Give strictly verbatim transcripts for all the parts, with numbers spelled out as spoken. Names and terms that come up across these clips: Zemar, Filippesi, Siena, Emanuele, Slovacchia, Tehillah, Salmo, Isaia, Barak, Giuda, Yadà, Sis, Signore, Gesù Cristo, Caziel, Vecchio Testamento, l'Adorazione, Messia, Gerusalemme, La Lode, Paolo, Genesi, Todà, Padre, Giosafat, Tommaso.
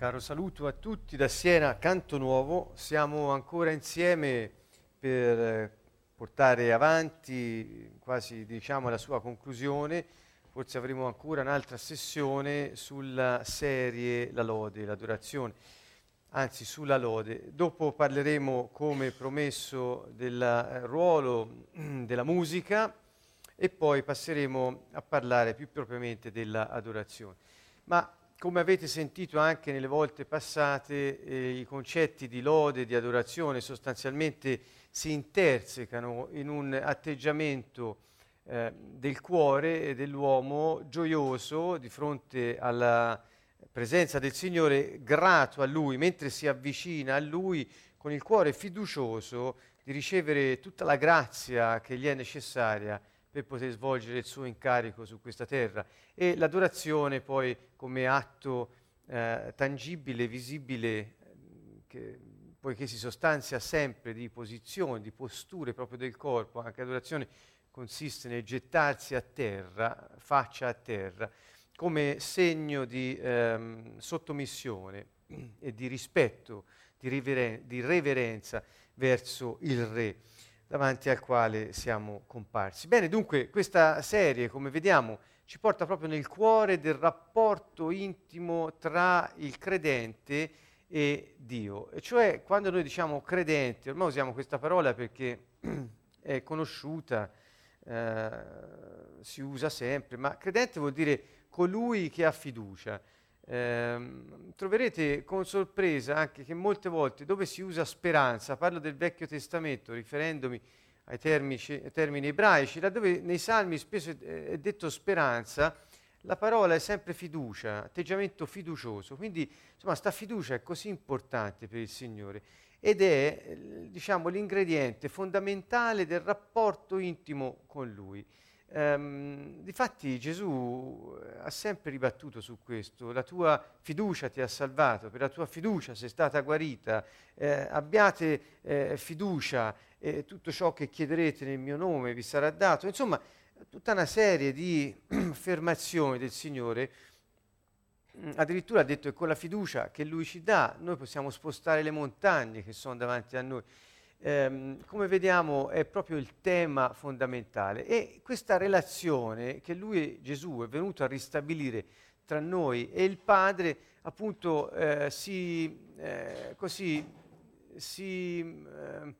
Caro saluto a tutti da Siena, Canto Nuovo. Siamo ancora insieme per portare avanti quasi diciamo alla sua conclusione. Forse avremo ancora un'altra sessione sulla serie La Lode, l'Adorazione, anzi sulla Lode. Dopo parleremo, come promesso, del ruolo della musica e poi passeremo a parlare più propriamente dell'adorazione. Ma come avete sentito anche nelle volte passate, eh, i concetti di lode e di adorazione sostanzialmente si intersecano in un atteggiamento eh, del cuore e dell'uomo gioioso di fronte alla presenza del Signore, grato a Lui, mentre si avvicina a Lui con il cuore fiducioso di ricevere tutta la grazia che gli è necessaria per poter svolgere il suo incarico su questa terra. E l'adorazione poi come atto eh, tangibile, visibile, che, poiché si sostanzia sempre di posizioni, di posture proprio del corpo. Anche l'adorazione consiste nel gettarsi a terra, faccia a terra, come segno di ehm, sottomissione e di rispetto, di, riveren- di reverenza verso il Re, davanti al quale siamo comparsi. Bene, dunque, questa serie, come vediamo, ci porta proprio nel cuore del rapporto intimo tra il credente e Dio. E cioè, quando noi diciamo credente, ormai usiamo questa parola perché è conosciuta, eh, si usa sempre, ma credente vuol dire colui che ha fiducia. Eh, troverete con sorpresa anche che molte volte dove si usa speranza, parlo del Vecchio Testamento riferendomi ai termici, termini ebraici, laddove nei Salmi spesso è detto speranza, la parola è sempre fiducia, atteggiamento fiduciooso. Quindi insomma sta fiducia è così importante per il Signore ed è diciamo l'ingrediente fondamentale del rapporto intimo con Lui. Um, difatti Gesù ha sempre ribattuto su questo: la tua fiducia ti ha salvato, per la tua fiducia sei stata guarita, eh, abbiate eh, fiducia, eh, tutto ciò che chiederete nel mio nome vi sarà dato. Insomma, tutta una serie di affermazioni del Signore. Addirittura ha detto che con la fiducia che Lui ci dà noi possiamo spostare le montagne che sono davanti a noi. Um, come vediamo è proprio il tema fondamentale, e questa relazione che lui e Gesù è venuto a ristabilire tra noi e il Padre appunto eh, si, eh, così, si eh,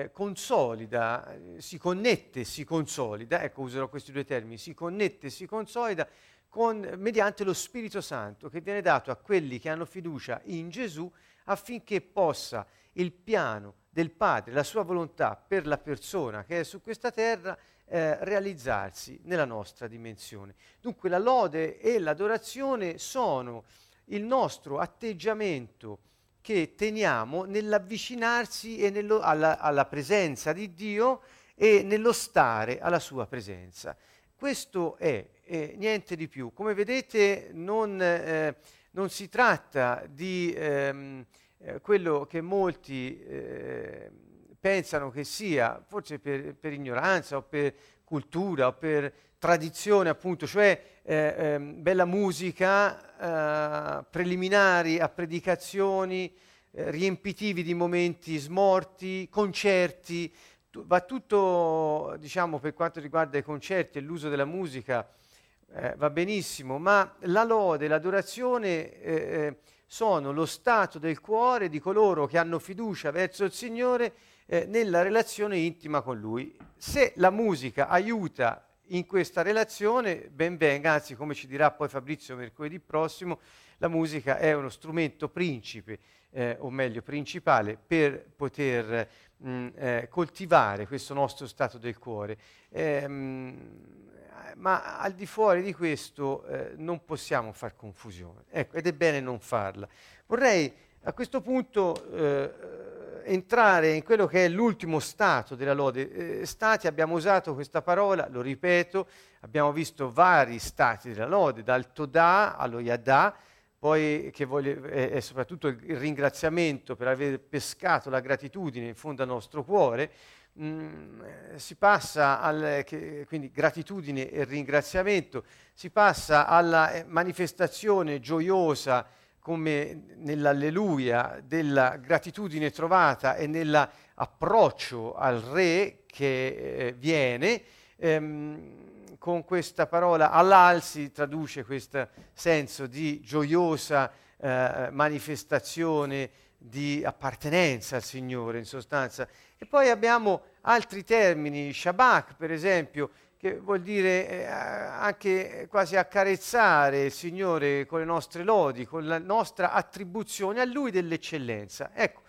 eh, consolida, si connette, si consolida, ecco userò questi due termini, si connette, si consolida con, mediante lo Spirito Santo che viene dato a quelli che hanno fiducia in Gesù, affinché possa il piano del Padre, la sua volontà per la persona che è su questa terra, eh, realizzarsi nella nostra dimensione. Dunque la lode e l'adorazione sono il nostro atteggiamento che teniamo nell'avvicinarsi e nello, alla, alla presenza di Dio e nello stare alla sua presenza. Questo è, eh, niente di più. Come vedete non, eh, non si tratta di... Ehm, Eh, quello che molti eh, pensano che sia, forse per, per ignoranza o per cultura o per tradizione appunto, cioè eh, eh, bella musica, eh, preliminari a predicazioni, eh, riempitivi di momenti smorti, concerti, tu, va tutto, diciamo, per quanto riguarda i concerti e l'uso della musica eh, va benissimo, ma la lode, l'adorazione... Eh, eh, sono lo stato del cuore di coloro che hanno fiducia verso il Signore eh, nella relazione intima con Lui. Se la musica aiuta in questa relazione, ben venga, anzi come ci dirà poi Fabrizio mercoledì prossimo, la musica è uno strumento principe, eh, o meglio principale, per poter mh, eh, coltivare questo nostro stato del cuore. Eh, mh, ma al di fuori di questo eh, non possiamo far confusione, ecco, ed è bene non farla. Vorrei a questo punto eh, entrare in quello che è l'ultimo stato della lode. Eh, stati, abbiamo usato questa parola, lo ripeto, abbiamo visto vari stati della lode, dal Todà allo Yadà, poi che voglio, è, è soprattutto il ringraziamento per aver pescato la gratitudine in fondo al nostro cuore. Mm, si passa al che, quindi gratitudine e ringraziamento, si passa alla manifestazione gioiosa come nell'alleluia della gratitudine trovata e nell'approccio al re che eh, viene, ehm, con questa parola all'alzi traduce questo senso di gioiosa eh, manifestazione di appartenenza al Signore, in sostanza. E poi abbiamo altri termini, Shabak per esempio, che vuol dire eh, anche quasi accarezzare il Signore con le nostre lodi, con la nostra attribuzione a Lui dell'eccellenza. Ecco,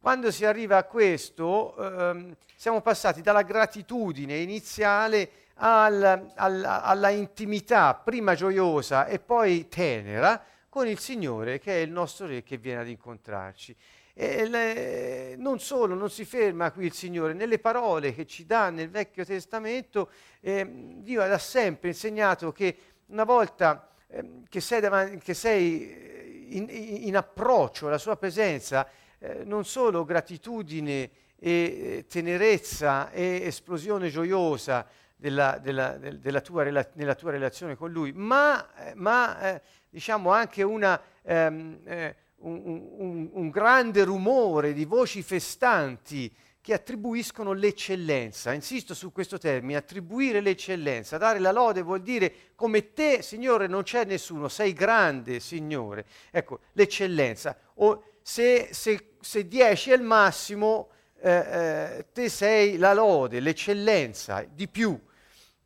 quando si arriva a questo, ehm, siamo passati dalla gratitudine iniziale al, al, alla intimità, prima gioiosa e poi tenera, con il Signore che è il nostro Re che viene ad incontrarci. E le, non solo, non si ferma qui il Signore, nelle parole che ci dà nel Vecchio Testamento eh, Dio ha sempre insegnato che una volta eh, che sei, davanti, che sei in, in approccio alla sua presenza, eh, non solo gratitudine e tenerezza e esplosione gioiosa della, della, della tua rela- nella tua relazione con Lui, ma, ma eh, diciamo anche una... Ehm, eh, Un, un, un grande rumore di voci festanti che attribuiscono l'eccellenza. Insisto su questo termine, attribuire l'eccellenza, dare la lode vuol dire come te, Signore, non c'è nessuno, sei grande, Signore. Ecco, l'eccellenza. O se, se, se dieci è il massimo, eh, eh, te sei la lode, l'eccellenza, di più.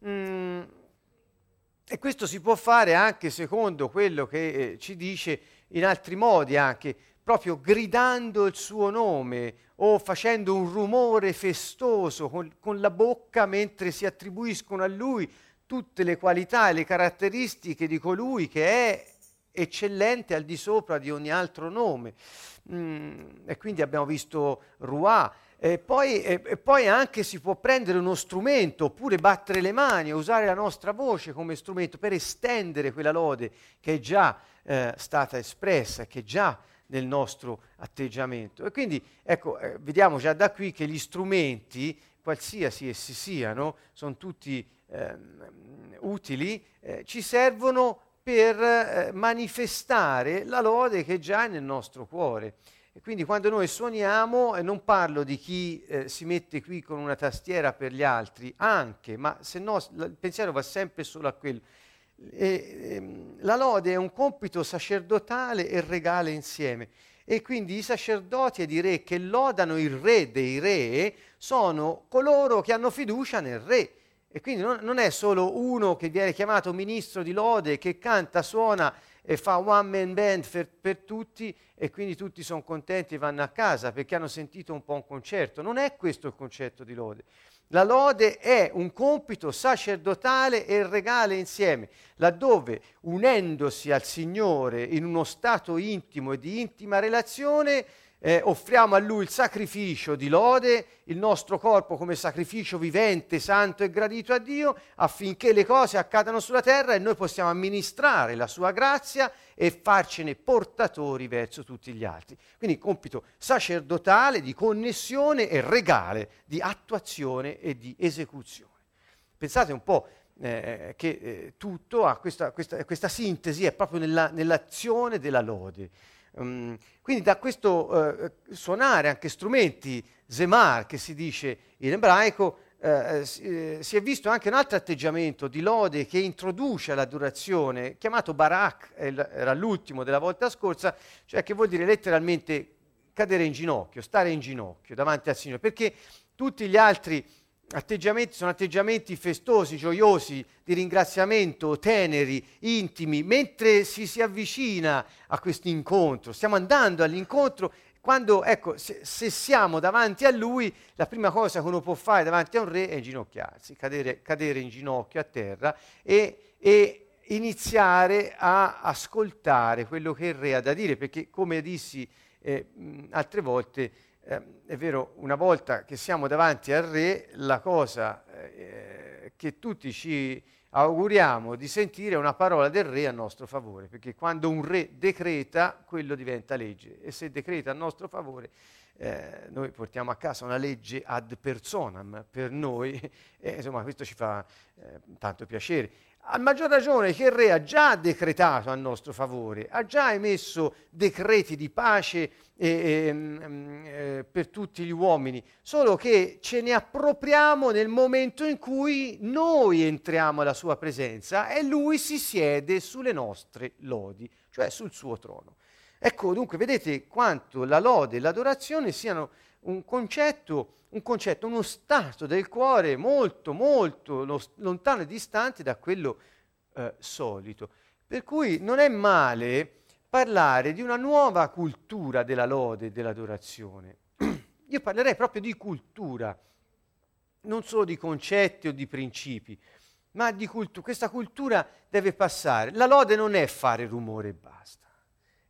Mm. E questo si può fare anche secondo quello che eh, ci dice in altri modi anche, proprio gridando il suo nome o facendo un rumore festoso con, con la bocca mentre si attribuiscono a lui tutte le qualità e le caratteristiche di colui che è eccellente al di sopra di ogni altro nome. Mm, e quindi abbiamo visto Ruah. E poi, e, e poi anche si può prendere uno strumento oppure battere le mani, usare la nostra voce come strumento per estendere quella lode che è già eh, stata espressa, che è già nel nostro atteggiamento. E quindi ecco, eh, vediamo già da qui che gli strumenti, qualsiasi essi siano, sono tutti eh, utili, eh, ci servono per eh, manifestare la lode che è già nel nostro cuore. E quindi quando noi suoniamo, e non parlo di chi eh, si mette qui con una tastiera per gli altri, anche, ma se no il pensiero va sempre solo a quello. E, ehm, la lode è un compito sacerdotale e regale insieme. E quindi i sacerdoti ed i re che lodano il re dei re sono coloro che hanno fiducia nel re. E quindi non, non è solo uno che viene chiamato ministro di lode, che canta, suona, e fa one man band per, per tutti e quindi tutti sono contenti e vanno a casa perché hanno sentito un po' un concerto. Non è questo il concetto di lode. La lode è un compito sacerdotale e regale insieme, laddove unendosi al Signore in uno stato intimo e di intima relazione eh, offriamo a Lui il sacrificio di lode, il nostro corpo come sacrificio vivente, santo e gradito a Dio, affinché le cose accadano sulla terra e noi possiamo amministrare la sua grazia e farcene portatori verso tutti gli altri. Quindi compito sacerdotale di connessione e regale, di attuazione e di esecuzione. Pensate un po' eh, che eh, tutto ha questa, questa, questa sintesi, è proprio nella, nell'azione della lode. Um, quindi da questo eh, suonare anche strumenti, Zemar che si dice in ebraico, eh, si, eh, si è visto anche un altro atteggiamento di lode che introduce l'adorazione, chiamato Barak, era l'ultimo della volta scorsa, cioè che vuol dire letteralmente cadere in ginocchio, stare in ginocchio davanti al Signore, perché tutti gli altri atteggiamenti sono atteggiamenti festosi, gioiosi, di ringraziamento, teneri, intimi, mentre si si avvicina a questo incontro, stiamo andando all'incontro, quando ecco, se, se siamo davanti a Lui, la prima cosa che uno può fare davanti a un re è inginocchiarsi, cadere, cadere in ginocchio a terra e, e iniziare a ascoltare quello che il re ha da dire, perché come dissi eh, altre volte, Eh, è vero, una volta che siamo davanti al re, la cosa eh, che tutti ci auguriamo di sentire è una parola del re a nostro favore, perché quando un re decreta, quello diventa legge, e se decreta a nostro favore, eh, noi portiamo a casa una legge ad personam per noi, e, insomma questo ci fa eh, tanto piacere. A maggior ragione che il re ha già decretato a nostro favore, ha già emesso decreti di pace eh, eh, eh, per tutti gli uomini, solo che ce ne appropriamo nel momento in cui noi entriamo alla sua presenza e lui si siede sulle nostre lodi, cioè sul suo trono. Ecco, dunque, vedete quanto la lode e l'adorazione siano un concetto, un concetto, uno stato del cuore molto, molto lo, lontano e distante da quello eh, solito. Per cui non è male parlare di una nuova cultura della lode e dell'adorazione. Io parlerei proprio di cultura, non solo di concetti o di principi, ma di cultura. Questa cultura deve passare. La lode non è fare rumore e basta.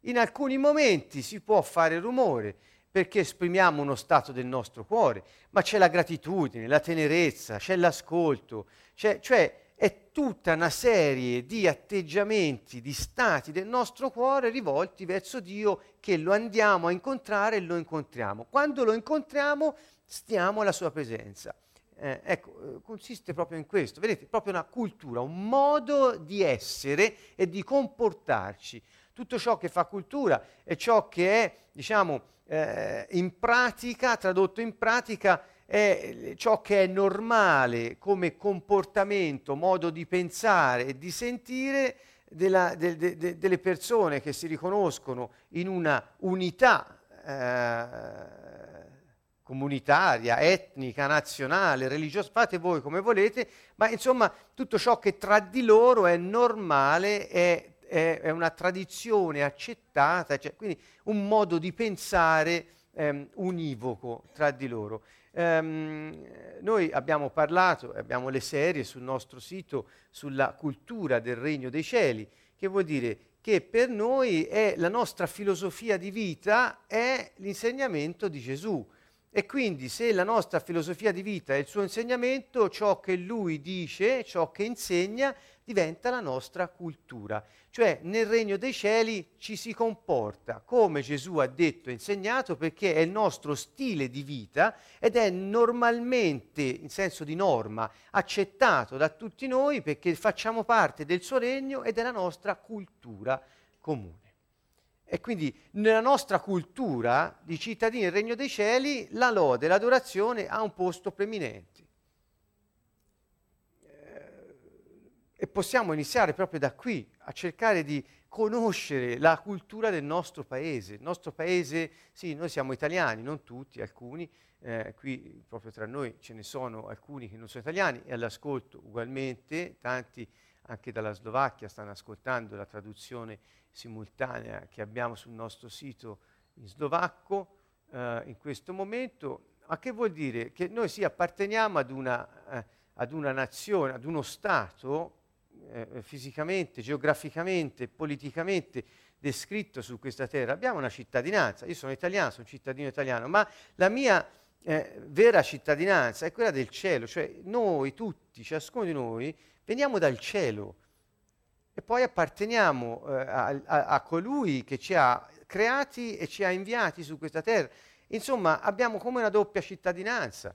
In alcuni momenti si può fare rumore, perché esprimiamo uno stato del nostro cuore, ma c'è la gratitudine, la tenerezza, c'è l'ascolto, c'è, cioè è tutta una serie di atteggiamenti, di stati del nostro cuore rivolti verso Dio, che lo andiamo a incontrare e lo incontriamo. Quando lo incontriamo stiamo alla sua presenza. Eh, ecco, consiste proprio in questo, vedete, proprio una cultura, un modo di essere e di comportarci. Tutto ciò che fa cultura è ciò che è, diciamo, Eh, in pratica, tradotto in pratica, è ciò che è normale come comportamento, modo di pensare e di sentire della, de, de, de, delle persone che si riconoscono in una unità eh, comunitaria, etnica, nazionale, religiosa, fate voi come volete, ma insomma tutto ciò che tra di loro è normale è è una tradizione accettata, cioè, quindi un modo di pensare ehm, univoco tra di loro. Ehm, noi abbiamo parlato, abbiamo le serie sul nostro sito sulla cultura del Regno dei Cieli, che vuol dire che per noi è la nostra filosofia di vita è l'insegnamento di Gesù, e quindi se la nostra filosofia di vita è il suo insegnamento, ciò che lui dice, ciò che insegna, diventa la nostra cultura. Cioè nel Regno dei Cieli ci si comporta come Gesù ha detto e insegnato, perché è il nostro stile di vita ed è normalmente, in senso di norma, accettato da tutti noi, perché facciamo parte del suo regno e della nostra cultura comune. E quindi nella nostra cultura di cittadini del Regno dei Cieli la lode e l'adorazione ha un posto preminente. E possiamo iniziare proprio da qui, a cercare di conoscere la cultura del nostro paese. Il nostro paese, sì, noi siamo italiani, non tutti, alcuni, eh, qui proprio tra noi ce ne sono alcuni che non sono italiani e all'ascolto ugualmente, tanti anche dalla Slovacchia stanno ascoltando la traduzione simultanea che abbiamo sul nostro sito in slovacco eh, in questo momento. Ma che vuol dire? Che noi sì apparteniamo ad una, eh, ad una nazione, ad uno Stato eh, fisicamente, geograficamente, politicamente descritto su questa terra. Abbiamo una cittadinanza, io sono italiano, sono un cittadino italiano, ma la mia eh, vera cittadinanza è quella del cielo, cioè noi tutti, ciascuno di noi, veniamo dal cielo e poi apparteniamo eh, a, a, a colui che ci ha creati e ci ha inviati su questa terra. Insomma, abbiamo come una doppia cittadinanza.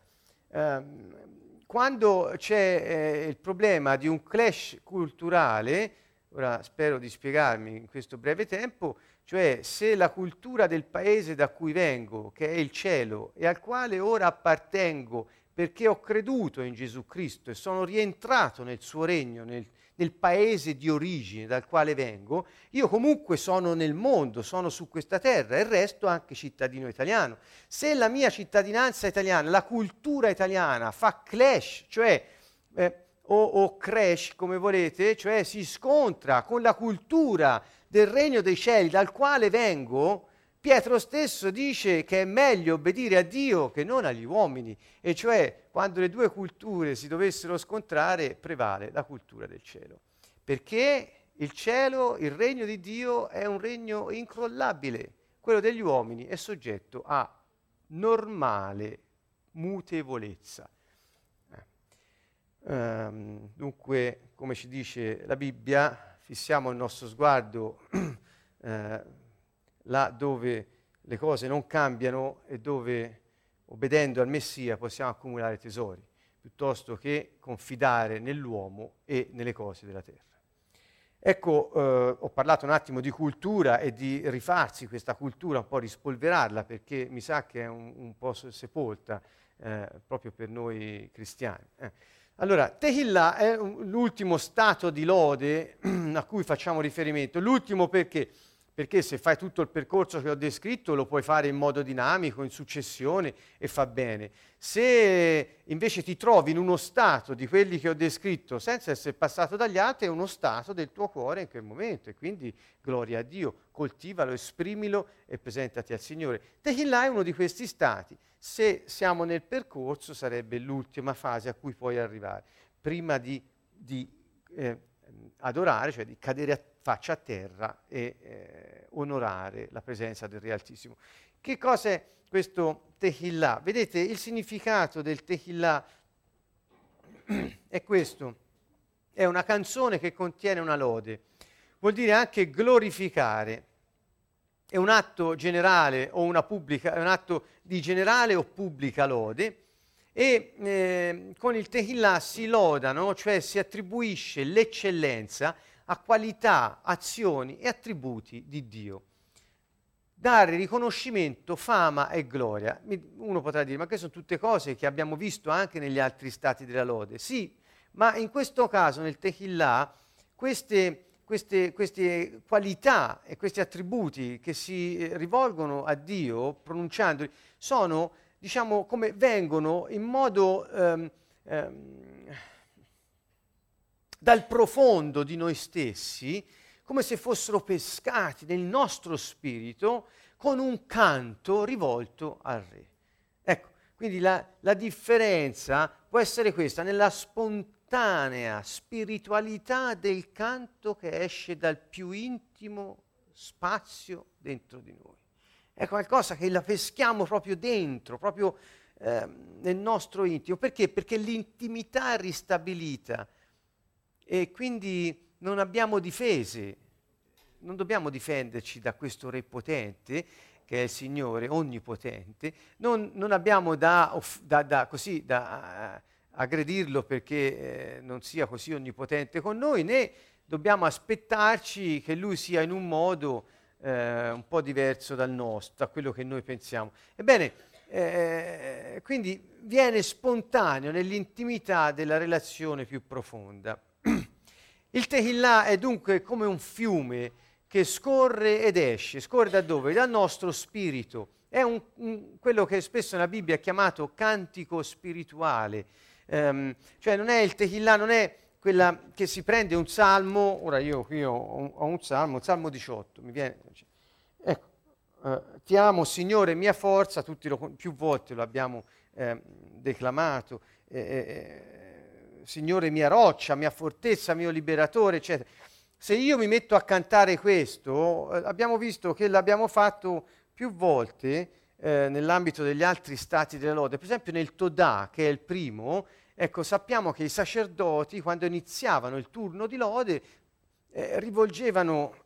Eh, quando c'è eh, il problema di un clash culturale, ora spero di spiegarmi in questo breve tempo, cioè se la cultura del paese da cui vengo, che è il cielo, e al quale ora appartengo, perché ho creduto in Gesù Cristo e sono rientrato nel suo regno, nel, nel paese di origine dal quale vengo, io comunque sono nel mondo, sono su questa terra e resto anche cittadino italiano. Se la mia cittadinanza italiana, la cultura italiana fa clash, cioè eh, o, o crash come volete, cioè si scontra con la cultura del Regno dei Cieli dal quale vengo, Pietro stesso dice che è meglio obbedire a Dio che non agli uomini, e cioè quando le due culture si dovessero scontrare prevale la cultura del cielo, perché il cielo, il regno di Dio è un regno incrollabile, quello degli uomini è soggetto a normale mutevolezza. Eh. Ehm, dunque, come ci dice la Bibbia, fissiamo il nostro sguardo eh, là dove le cose non cambiano e dove, obbedendo al Messia, possiamo accumulare tesori, piuttosto che confidare nell'uomo e nelle cose della terra. Ecco, eh, ho parlato un attimo di cultura e di rifarsi questa cultura, un po' rispolverarla, perché mi sa che è un, un po' sepolta eh, proprio per noi cristiani. Eh. Allora, Tehillah è un, l'ultimo stato di lode a cui facciamo riferimento. L'ultimo perché? Perché se fai tutto il percorso che ho descritto lo puoi fare in modo dinamico, in successione, e fa bene. Se invece ti trovi in uno stato di quelli che ho descritto senza essere passato dagli altri, è uno stato del tuo cuore in quel momento, e quindi gloria a Dio, coltivalo, esprimilo e presentati al Signore. Tehillah è uno di questi stati. Se siamo nel percorso sarebbe l'ultima fase a cui puoi arrivare, prima di, di eh, adorare, cioè di cadere a faccia a terra e eh, onorare la presenza del Re Altissimo. Che cos'è questo Tehillah? Vedete, il significato del Tehillah è questo: è una canzone che contiene una lode, vuol dire anche glorificare, è un atto generale o una pubblica, è un atto di generale o pubblica lode. E eh, con il Tehillah si lodano, cioè si attribuisce l'eccellenza a qualità, azioni e attributi di Dio. Dare riconoscimento, fama e gloria. Uno potrà dire, ma queste sono tutte cose che abbiamo visto anche negli altri stati della lode. Sì, ma in questo caso, nel Tehillah, queste, queste, queste qualità e questi attributi che si rivolgono a Dio, pronunciandoli, sono, diciamo, come vengono in modo... Ehm, ehm, dal profondo di noi stessi, come se fossero pescati nel nostro spirito con un canto rivolto al Re. Ecco, quindi la, la differenza può essere questa, nella spontanea spiritualità del canto che esce dal più intimo spazio dentro di noi. È qualcosa che la peschiamo proprio dentro, proprio eh, nel nostro intimo. Perché? Perché l'intimità è ristabilita, e quindi non abbiamo difese, non dobbiamo difenderci da questo Re potente, che è il Signore onnipotente, non, non abbiamo da, da, da, così, da aggredirlo perché eh, non sia così onnipotente con noi, né dobbiamo aspettarci che Lui sia in un modo eh, un po' diverso dal nostro, da quello che noi pensiamo. Ebbene, eh, quindi viene spontaneo nell'intimità della relazione più profonda. Il Tehillah è dunque come un fiume che scorre ed esce. Scorre da dove? Dal nostro spirito. È un, un, quello che spesso nella Bibbia è chiamato cantico spirituale. Um, cioè non è il Tehillah, non è quella che si prende un salmo. Ora io qui ho, ho un salmo, il salmo diciotto. Mi viene, ecco, uh, ti amo Signore, mia forza, tutti lo, più volte lo abbiamo eh, declamato. Eh, eh, Signore mia roccia, mia fortezza, mio liberatore, eccetera. Se io mi metto a cantare questo, eh, abbiamo visto che l'abbiamo fatto più volte eh, nell'ambito degli altri stati della lode. Per esempio nel Todà, che è il primo, ecco, sappiamo che i sacerdoti, quando iniziavano il turno di lode, eh, rivolgevano,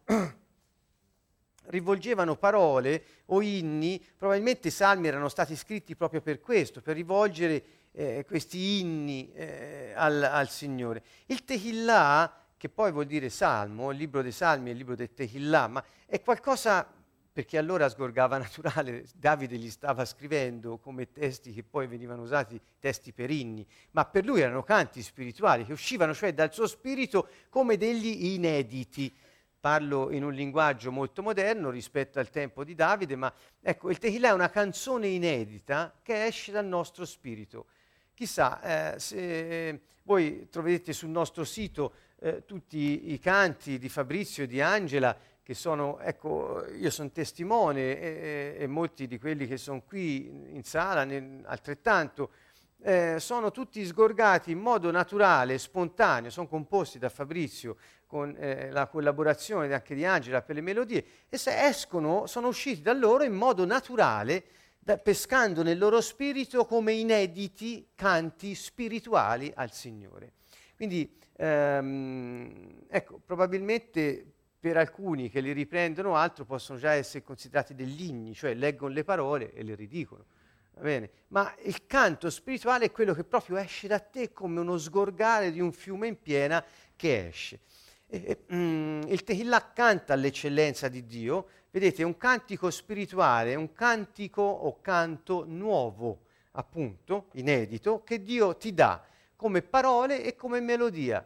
rivolgevano parole o inni. Probabilmente i salmi erano stati scritti proprio per questo, per rivolgere Eh, questi inni eh, al, al Signore. Il Tehillah, che poi vuol dire salmo, il libro dei salmi è il libro del Tehillah, ma è qualcosa, perché allora sgorgava naturale, Davide gli stava scrivendo come testi che poi venivano usati, testi per inni, ma per lui erano canti spirituali che uscivano cioè dal suo spirito come degli inediti. Parlo in un linguaggio molto moderno rispetto al tempo di Davide, ma ecco, il Tehillah è una canzone inedita che esce dal nostro spirito. Chissà, eh, se voi troverete sul nostro sito eh, tutti i canti di Fabrizio e di Angela, che sono, ecco, io sono testimone e, e molti di quelli che sono qui in sala nel, altrettanto, eh, sono tutti sgorgati in modo naturale, spontaneo, sono composti da Fabrizio con eh, la collaborazione anche di Angela per le melodie, e se escono, sono usciti da loro in modo naturale, Da, pescando nel loro spirito come inediti canti spirituali al Signore. Quindi, ehm, ecco, probabilmente per alcuni che li riprendono altro possono già essere considerati degli inni, cioè leggono le parole e le ridicono. Va bene? Ma il canto spirituale è quello che proprio esce da te come uno sgorgare di un fiume in piena che esce. E, e, mm, il Tehillah canta all'eccellenza di Dio, vedete, è un cantico spirituale, un cantico o canto nuovo, appunto, inedito, che Dio ti dà come parole e come melodia.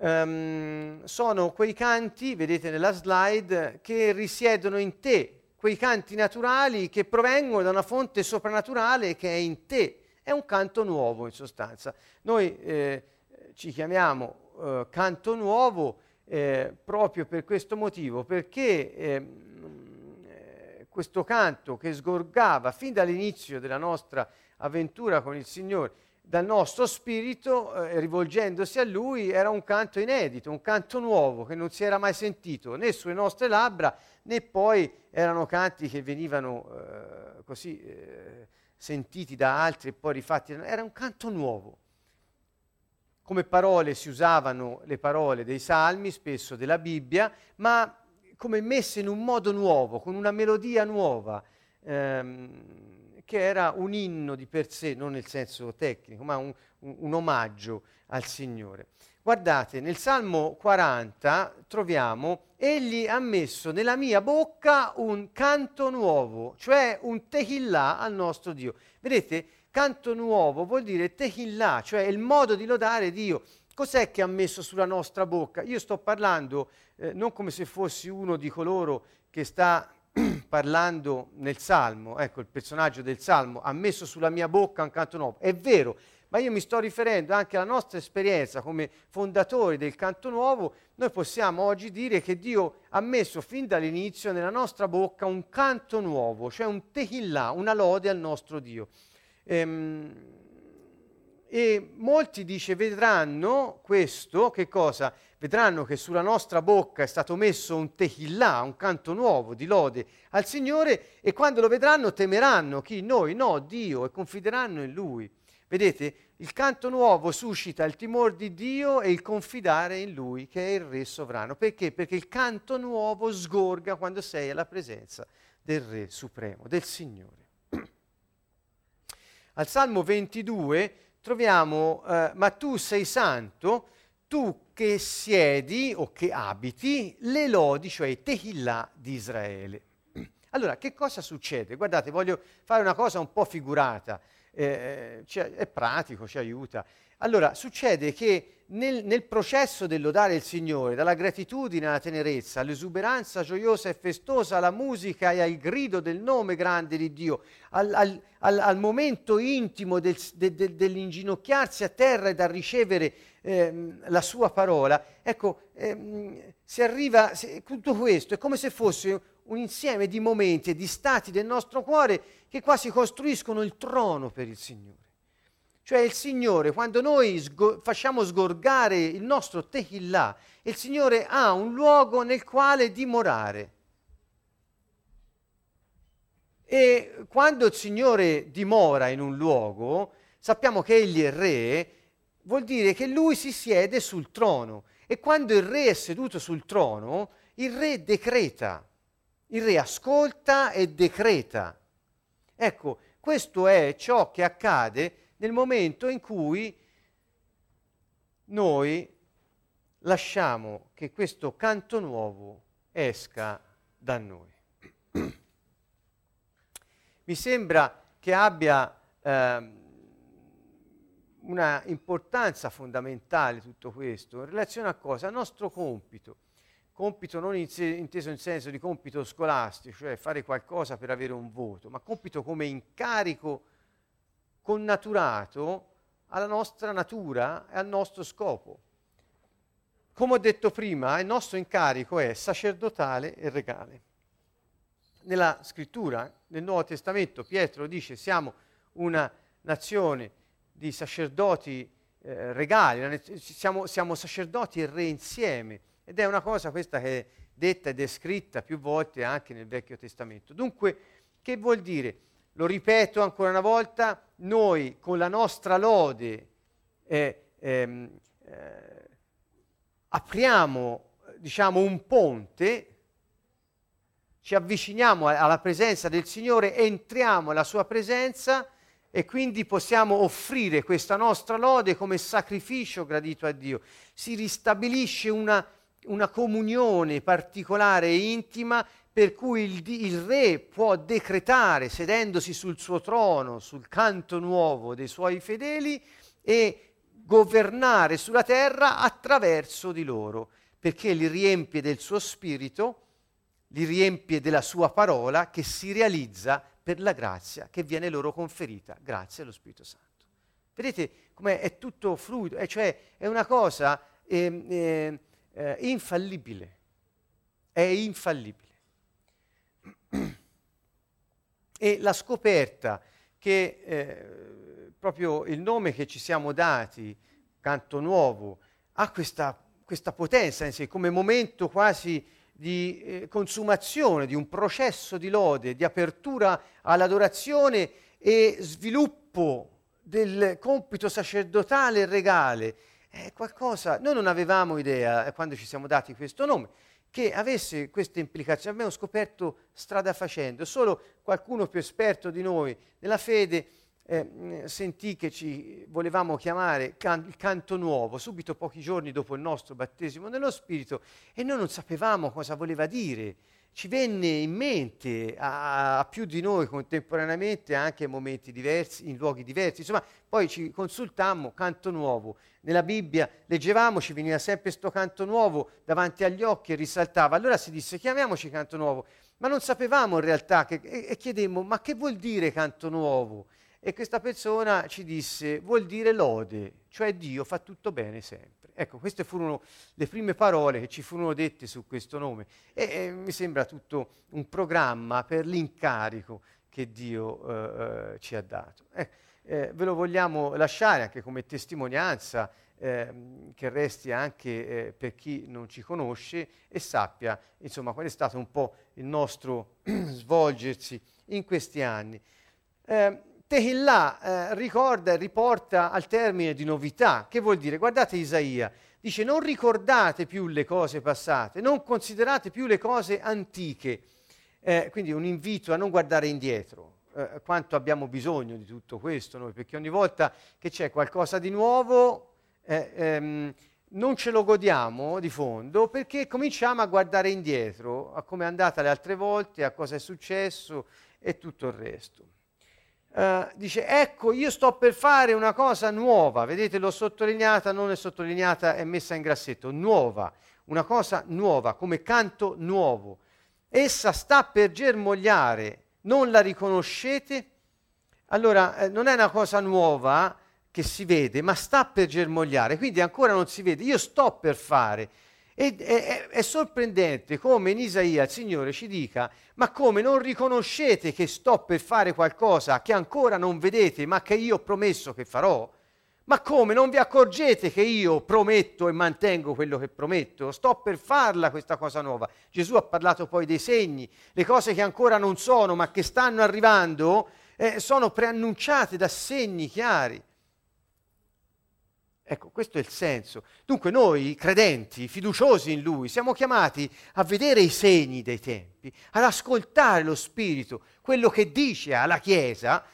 um, sono quei canti, vedete nella slide, che risiedono in te, quei canti naturali che provengono da una fonte soprannaturale che è in te. È un canto nuovo, in sostanza. Noi eh, ci chiamiamo eh, canto nuovo eh, proprio per questo motivo, perché eh, questo canto che sgorgava fin dall'inizio della nostra avventura con il Signore, dal nostro spirito, eh, rivolgendosi a Lui, era un canto inedito, un canto nuovo che non si era mai sentito né sulle nostre labbra, né poi erano canti che venivano eh, così eh, sentiti da altri e poi rifatti. Era un canto nuovo. Come parole si usavano le parole dei salmi, spesso della Bibbia, ma come messe in un modo nuovo, con una melodia nuova, ehm, che era un inno di per sé, non nel senso tecnico, ma un, un, un omaggio al Signore. Guardate, nel Salmo quaranta troviamo: «Egli ha messo nella mia bocca un canto nuovo», cioè un Tehillah al nostro Dio. Vedete, canto nuovo vuol dire Tehillah, cioè il modo di lodare Dio. Cos'è che ha messo sulla nostra bocca? Io sto parlando eh, non come se fossi uno di coloro che sta parlando nel Salmo, ecco il personaggio del Salmo, ha messo sulla mia bocca un canto nuovo. È vero, ma io mi sto riferendo anche alla nostra esperienza come fondatori del canto nuovo. Noi possiamo oggi dire che Dio ha messo fin dall'inizio nella nostra bocca un canto nuovo, cioè un Tehillah, una lode al nostro Dio. Ehm, e molti, dice, vedranno questo, che cosa? Vedranno che sulla nostra bocca è stato messo un Tehillah, un canto nuovo di lode al Signore, e quando lo vedranno temeranno chi? Noi, no, Dio, e confideranno in Lui. Vedete, il canto nuovo suscita il timore di Dio e il confidare in Lui, che è il Re sovrano. Perché? Perché il canto nuovo sgorga quando sei alla presenza del Re supremo, del Signore. Al Salmo ventidue troviamo eh, «Ma tu sei santo, tu che siedi o che abiti le lodi, cioè i Tehillah di Israele». Allora, che cosa succede? Guardate, voglio fare una cosa un po' figurata, eh, cioè, è pratico, ci aiuta. Allora, succede che nel, nel processo del lodare il Signore, dalla gratitudine alla tenerezza, all'esuberanza gioiosa e festosa, alla musica e al grido del nome grande di Dio, al, al, al, al momento intimo del, de, de, dell'inginocchiarsi a terra e da ricevere ehm, la sua parola, ecco, ehm, si arriva, se, tutto questo è come se fosse un insieme di momenti e di stati del nostro cuore che quasi costruiscono il trono per il Signore. Cioè il Signore, quando noi sgo- facciamo sgorgare il nostro Tehillah, il Signore ha un luogo nel quale dimorare. E quando il Signore dimora in un luogo, sappiamo che Egli è Re, vuol dire che Lui si siede sul trono. E quando il Re è seduto sul trono, il Re decreta. Il Re ascolta e decreta. Ecco, questo è ciò che accade nel momento in cui noi lasciamo che questo canto nuovo esca da noi. Mi sembra che abbia eh, una importanza fondamentale tutto questo in relazione a cosa? Al nostro compito. Compito non in se- inteso in senso di compito scolastico, cioè fare qualcosa per avere un voto, ma compito come incarico connaturato alla nostra natura e al nostro scopo. Come ho detto prima, il nostro incarico è sacerdotale e regale. Nella scrittura, nel Nuovo Testamento, Pietro dice: siamo una nazione di sacerdoti eh, regali, siamo, siamo sacerdoti e re insieme, ed è una cosa questa che è detta e descritta più volte anche nel Vecchio Testamento. Dunque, che vuol dire? Lo ripeto ancora una volta, noi con la nostra lode eh, ehm, eh, apriamo, diciamo, un ponte, ci avviciniamo alla presenza del Signore, entriamo nella sua presenza e quindi possiamo offrire questa nostra lode come sacrificio gradito a Dio. Si ristabilisce una, una comunione particolare e intima, per cui il, il re può decretare, sedendosi sul suo trono, sul canto nuovo dei suoi fedeli, e governare sulla terra attraverso di loro, perché li riempie del suo spirito, li riempie della sua parola, che si realizza per la grazia che viene loro conferita grazie allo Spirito Santo. Vedete come è tutto fluido, eh, cioè è una cosa eh, eh, eh, infallibile, è infallibile. E la scoperta che eh, proprio il nome che ci siamo dati, Canto Nuovo, ha questa, questa potenza in sé, come momento quasi di eh, consumazione, di un processo di lode, di apertura all'adorazione e sviluppo del compito sacerdotale e regale. È qualcosa, noi non avevamo idea, eh, quando ci siamo dati questo nome, che avesse queste implicazioni. Abbiamo scoperto strada facendo, solo qualcuno più esperto di noi nella fede eh, sentì che ci volevamo chiamare can- il Canto Nuovo, subito pochi giorni dopo il nostro battesimo nello Spirito, e noi non sapevamo cosa voleva dire. Ci venne in mente a, a più di noi contemporaneamente, anche in momenti diversi, in luoghi diversi, insomma, poi ci consultammo Canto Nuovo. Nella Bibbia leggevamo, ci veniva sempre sto Canto Nuovo davanti agli occhi e risaltava, allora si disse chiamiamoci Canto Nuovo, ma non sapevamo in realtà, che, e, e chiedemmo ma che vuol dire Canto Nuovo? E questa persona ci disse vuol dire lode, cioè Dio fa tutto bene sempre. Ecco, queste furono le prime parole che ci furono dette su questo nome e, e mi sembra tutto un programma per l'incarico che Dio eh, ci ha dato. Eh, eh, ve lo vogliamo lasciare anche come testimonianza eh, che resti anche eh, per chi non ci conosce e sappia, insomma, qual è stato un po' il nostro svolgersi in questi anni. Eh, Tehillah eh, ricorda e riporta al termine di novità. Che vuol dire? Guardate Isaia, dice non ricordate più le cose passate, non considerate più le cose antiche. Eh, quindi un invito a non guardare indietro. Eh, quanto abbiamo bisogno di tutto questo noi, perché ogni volta che c'è qualcosa di nuovo eh, ehm, non ce lo godiamo di fondo, perché cominciamo a guardare indietro, a come è andata le altre volte, a cosa è successo e tutto il resto. Uh, dice ecco io sto per fare una cosa nuova, vedete l'ho sottolineata, non è sottolineata, è messa in grassetto, nuova, una cosa nuova come canto nuovo, essa sta per germogliare, non la riconoscete? Allora eh, non è una cosa nuova che si vede, ma sta per germogliare, quindi ancora non si vede, io sto per fare. E, è, è sorprendente come in Isaia il Signore ci dica ma come non riconoscete che sto per fare qualcosa che ancora non vedete ma che io ho promesso che farò? Ma come non vi accorgete che io prometto e mantengo quello che prometto? Sto per farla questa cosa nuova. Gesù ha parlato poi dei segni, le cose che ancora non sono ma che stanno arrivando eh, sono preannunciate da segni chiari. Ecco, questo è il senso. Dunque noi, credenti, fiduciosi in Lui, siamo chiamati a vedere i segni dei tempi, ad ascoltare lo Spirito, quello che dice alla Chiesa,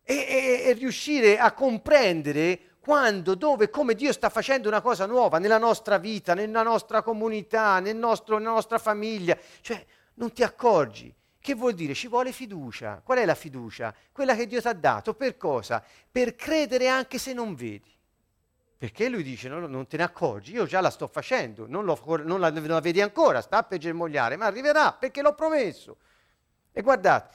e, e, e riuscire a comprendere quando, dove, come Dio sta facendo una cosa nuova nella nostra vita, nella nostra comunità, nel nostro, nella nostra famiglia. Cioè, non ti accorgi. Che vuol dire? Ci vuole fiducia. Qual è la fiducia? Quella che Dio ti ha dato. Per cosa? Per credere anche se non vedi. Perché lui dice, no, non te ne accorgi, io già la sto facendo, non, lo, non, la, non la vedi ancora, sta per germogliare, ma arriverà, perché l'ho promesso. E guardate,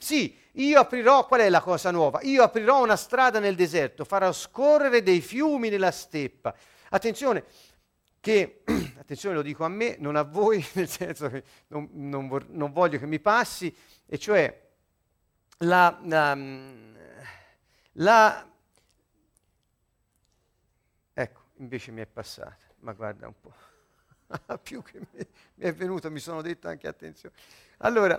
sì, io aprirò, qual è la cosa nuova? Io aprirò una strada nel deserto, farò scorrere dei fiumi nella steppa. Attenzione, che, attenzione lo dico a me, non a voi, nel senso che non, non, vor, non voglio che mi passi, e cioè la... la, la invece mi è passata, ma guarda un po', più che mi, mi è venuto, mi sono detto anche attenzione. Allora,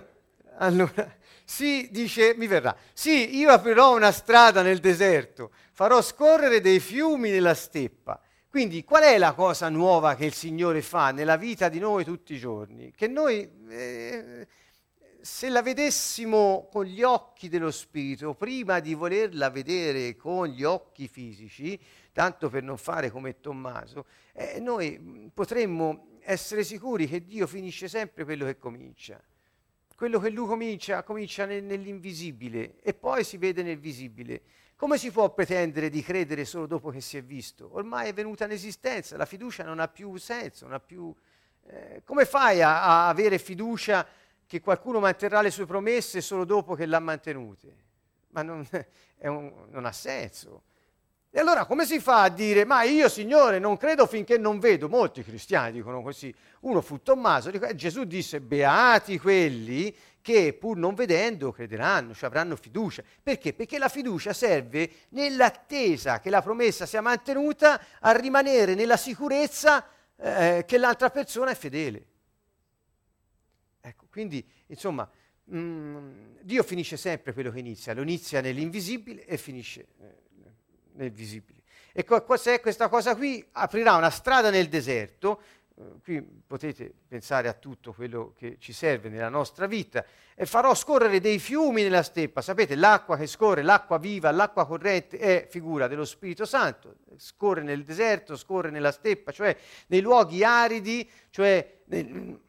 allora, sì, dice, mi verrà, sì, io aprirò una strada nel deserto, farò scorrere dei fiumi nella steppa. Quindi qual è la cosa nuova che il Signore fa nella vita di noi tutti i giorni? Che noi eh, se la vedessimo con gli occhi dello spirito, prima di volerla vedere con gli occhi fisici, tanto per non fare come Tommaso, eh, noi potremmo essere sicuri che Dio finisce sempre quello che comincia. Quello che Lui comincia, comincia nel, nell'invisibile e poi si vede nel visibile. Come si può pretendere di credere solo dopo che si è visto? Ormai è venuta in esistenza, la fiducia non ha più senso, non ha più... Eh, come fai a, a avere fiducia che qualcuno manterrà le sue promesse solo dopo che l'ha mantenute? Ma non, è un, non ha senso. E allora come si fa a dire, ma io Signore non credo finché non vedo? Molti cristiani dicono così. Uno fu Tommaso, dico, Gesù disse, beati quelli che pur non vedendo crederanno, cioè avranno fiducia. Perché? Perché la fiducia serve nell'attesa che la promessa sia mantenuta a rimanere nella sicurezza eh, che l'altra persona è fedele. Ecco, quindi insomma... Mh, Dio finisce sempre quello che inizia, lo inizia nell'invisibile e finisce eh, nel visibile. E co- se questa cosa qui aprirà una strada nel deserto, eh, qui potete pensare a tutto quello che ci serve nella nostra vita, e farò scorrere dei fiumi nella steppa. Sapete, l'acqua che scorre, l'acqua viva, l'acqua corrente è figura dello Spirito Santo, scorre nel deserto, scorre nella steppa, cioè nei luoghi aridi, cioè nel,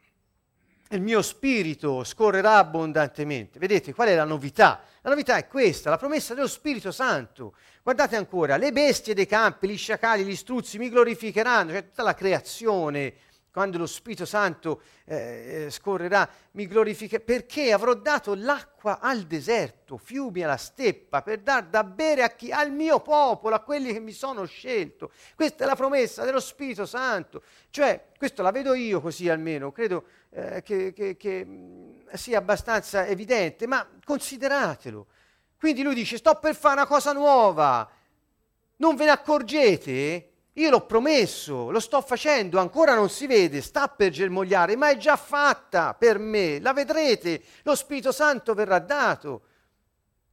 il mio spirito scorrerà abbondantemente. Vedete, qual è la novità? La novità è questa, la promessa dello Spirito Santo. Guardate ancora, le bestie dei campi, gli sciacali, gli struzzi mi glorificheranno, cioè tutta la creazione, quando lo Spirito Santo eh, scorrerà, mi glorificherà, perché avrò dato l'acqua al deserto, fiumi alla steppa, per dar da bere a chi? Al mio popolo, a quelli che mi sono scelto. Questa è la promessa dello Spirito Santo. Cioè, questo la vedo io così almeno, credo... Che, che, che sia abbastanza evidente, ma consideratelo. Quindi lui dice, sto per fare una cosa nuova, non ve ne accorgete? Io l'ho promesso, lo sto facendo, ancora non si vede, sta per germogliare, ma è già fatta per me, la vedrete, lo Spirito Santo verrà dato.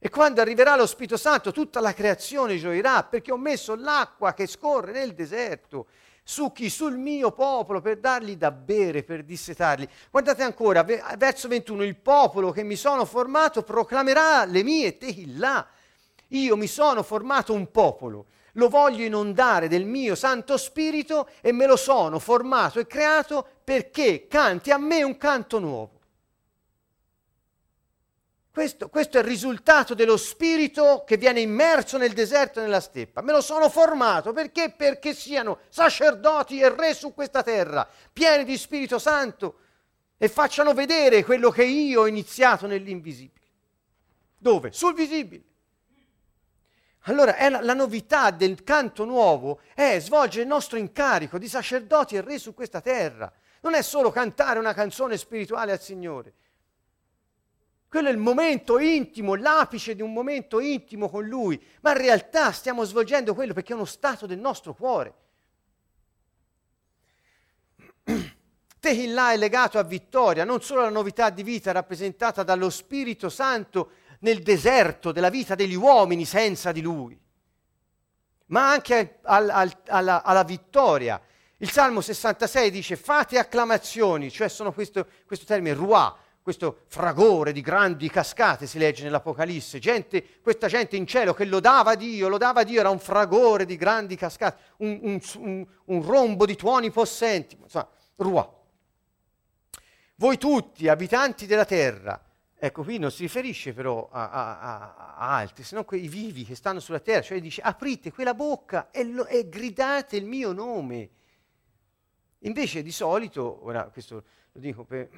E quando arriverà lo Spirito Santo tutta la creazione gioirà, perché ho messo l'acqua che scorre nel deserto, su chi? Sul mio popolo, per dargli da bere, per dissetarli. Guardate ancora, verso ventuno, il popolo che mi sono formato proclamerà le mie Tehillah. Io mi sono formato un popolo, lo voglio inondare del mio Santo Spirito e me lo sono formato e creato perché canti a me un canto nuovo. Questo, questo è il risultato dello spirito che viene immerso nel deserto e nella steppa. Me lo sono formato perché? Perché siano sacerdoti e re su questa terra, pieni di Spirito Santo, e facciano vedere quello che io ho iniziato nell'invisibile. Dove? Sul visibile. Allora è la, la novità del canto nuovo è svolgere il nostro incarico di sacerdoti e re su questa terra. Non è solo cantare una canzone spirituale al Signore. Quello è il momento intimo, l'apice di un momento intimo con Lui, ma in realtà stiamo svolgendo quello perché è uno stato del nostro cuore. Tehillah è legato a vittoria, non solo alla novità di vita rappresentata dallo Spirito Santo nel deserto della vita degli uomini senza di Lui, ma anche al, al, alla, alla vittoria. Il Salmo sessantasei dice fate acclamazioni, cioè sono questo, questo termine Ruah, questo fragore di grandi cascate si legge nell'Apocalisse, gente, questa gente in cielo che lodava Dio, lodava Dio, era un fragore di grandi cascate, un, un, un, un rombo di tuoni possenti, insomma, Ruah. Voi tutti, abitanti della terra, ecco qui non si riferisce però a, a, a, a altri, se non quei vivi che stanno sulla terra, cioè dice aprite quella bocca e, lo, e gridate il mio nome. Invece di solito, ora questo lo dico per...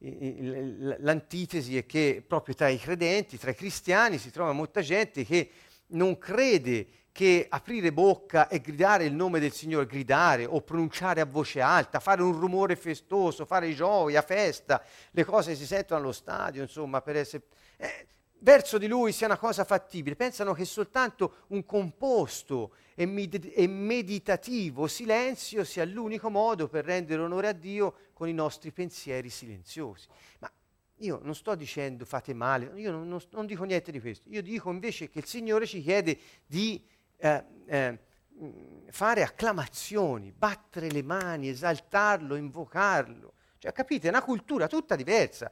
l'antitesi è che proprio tra i credenti, tra i cristiani si trova molta gente che non crede che aprire bocca e gridare il nome del Signore, gridare o pronunciare a voce alta, fare un rumore festoso, fare gioia, festa, le cose che si sentono allo stadio, insomma, per essere eh, verso di Lui sia una cosa fattibile. Pensano che soltanto un composto e, med- e meditativo silenzio sia l'unico modo per rendere onore a Dio con i nostri pensieri silenziosi. Ma io non sto dicendo fate male, io non, non, non dico niente di questo. Io dico invece che il Signore ci chiede di eh, eh, fare acclamazioni, battere le mani, esaltarlo, invocarlo. Cioè, capite, è una cultura tutta diversa.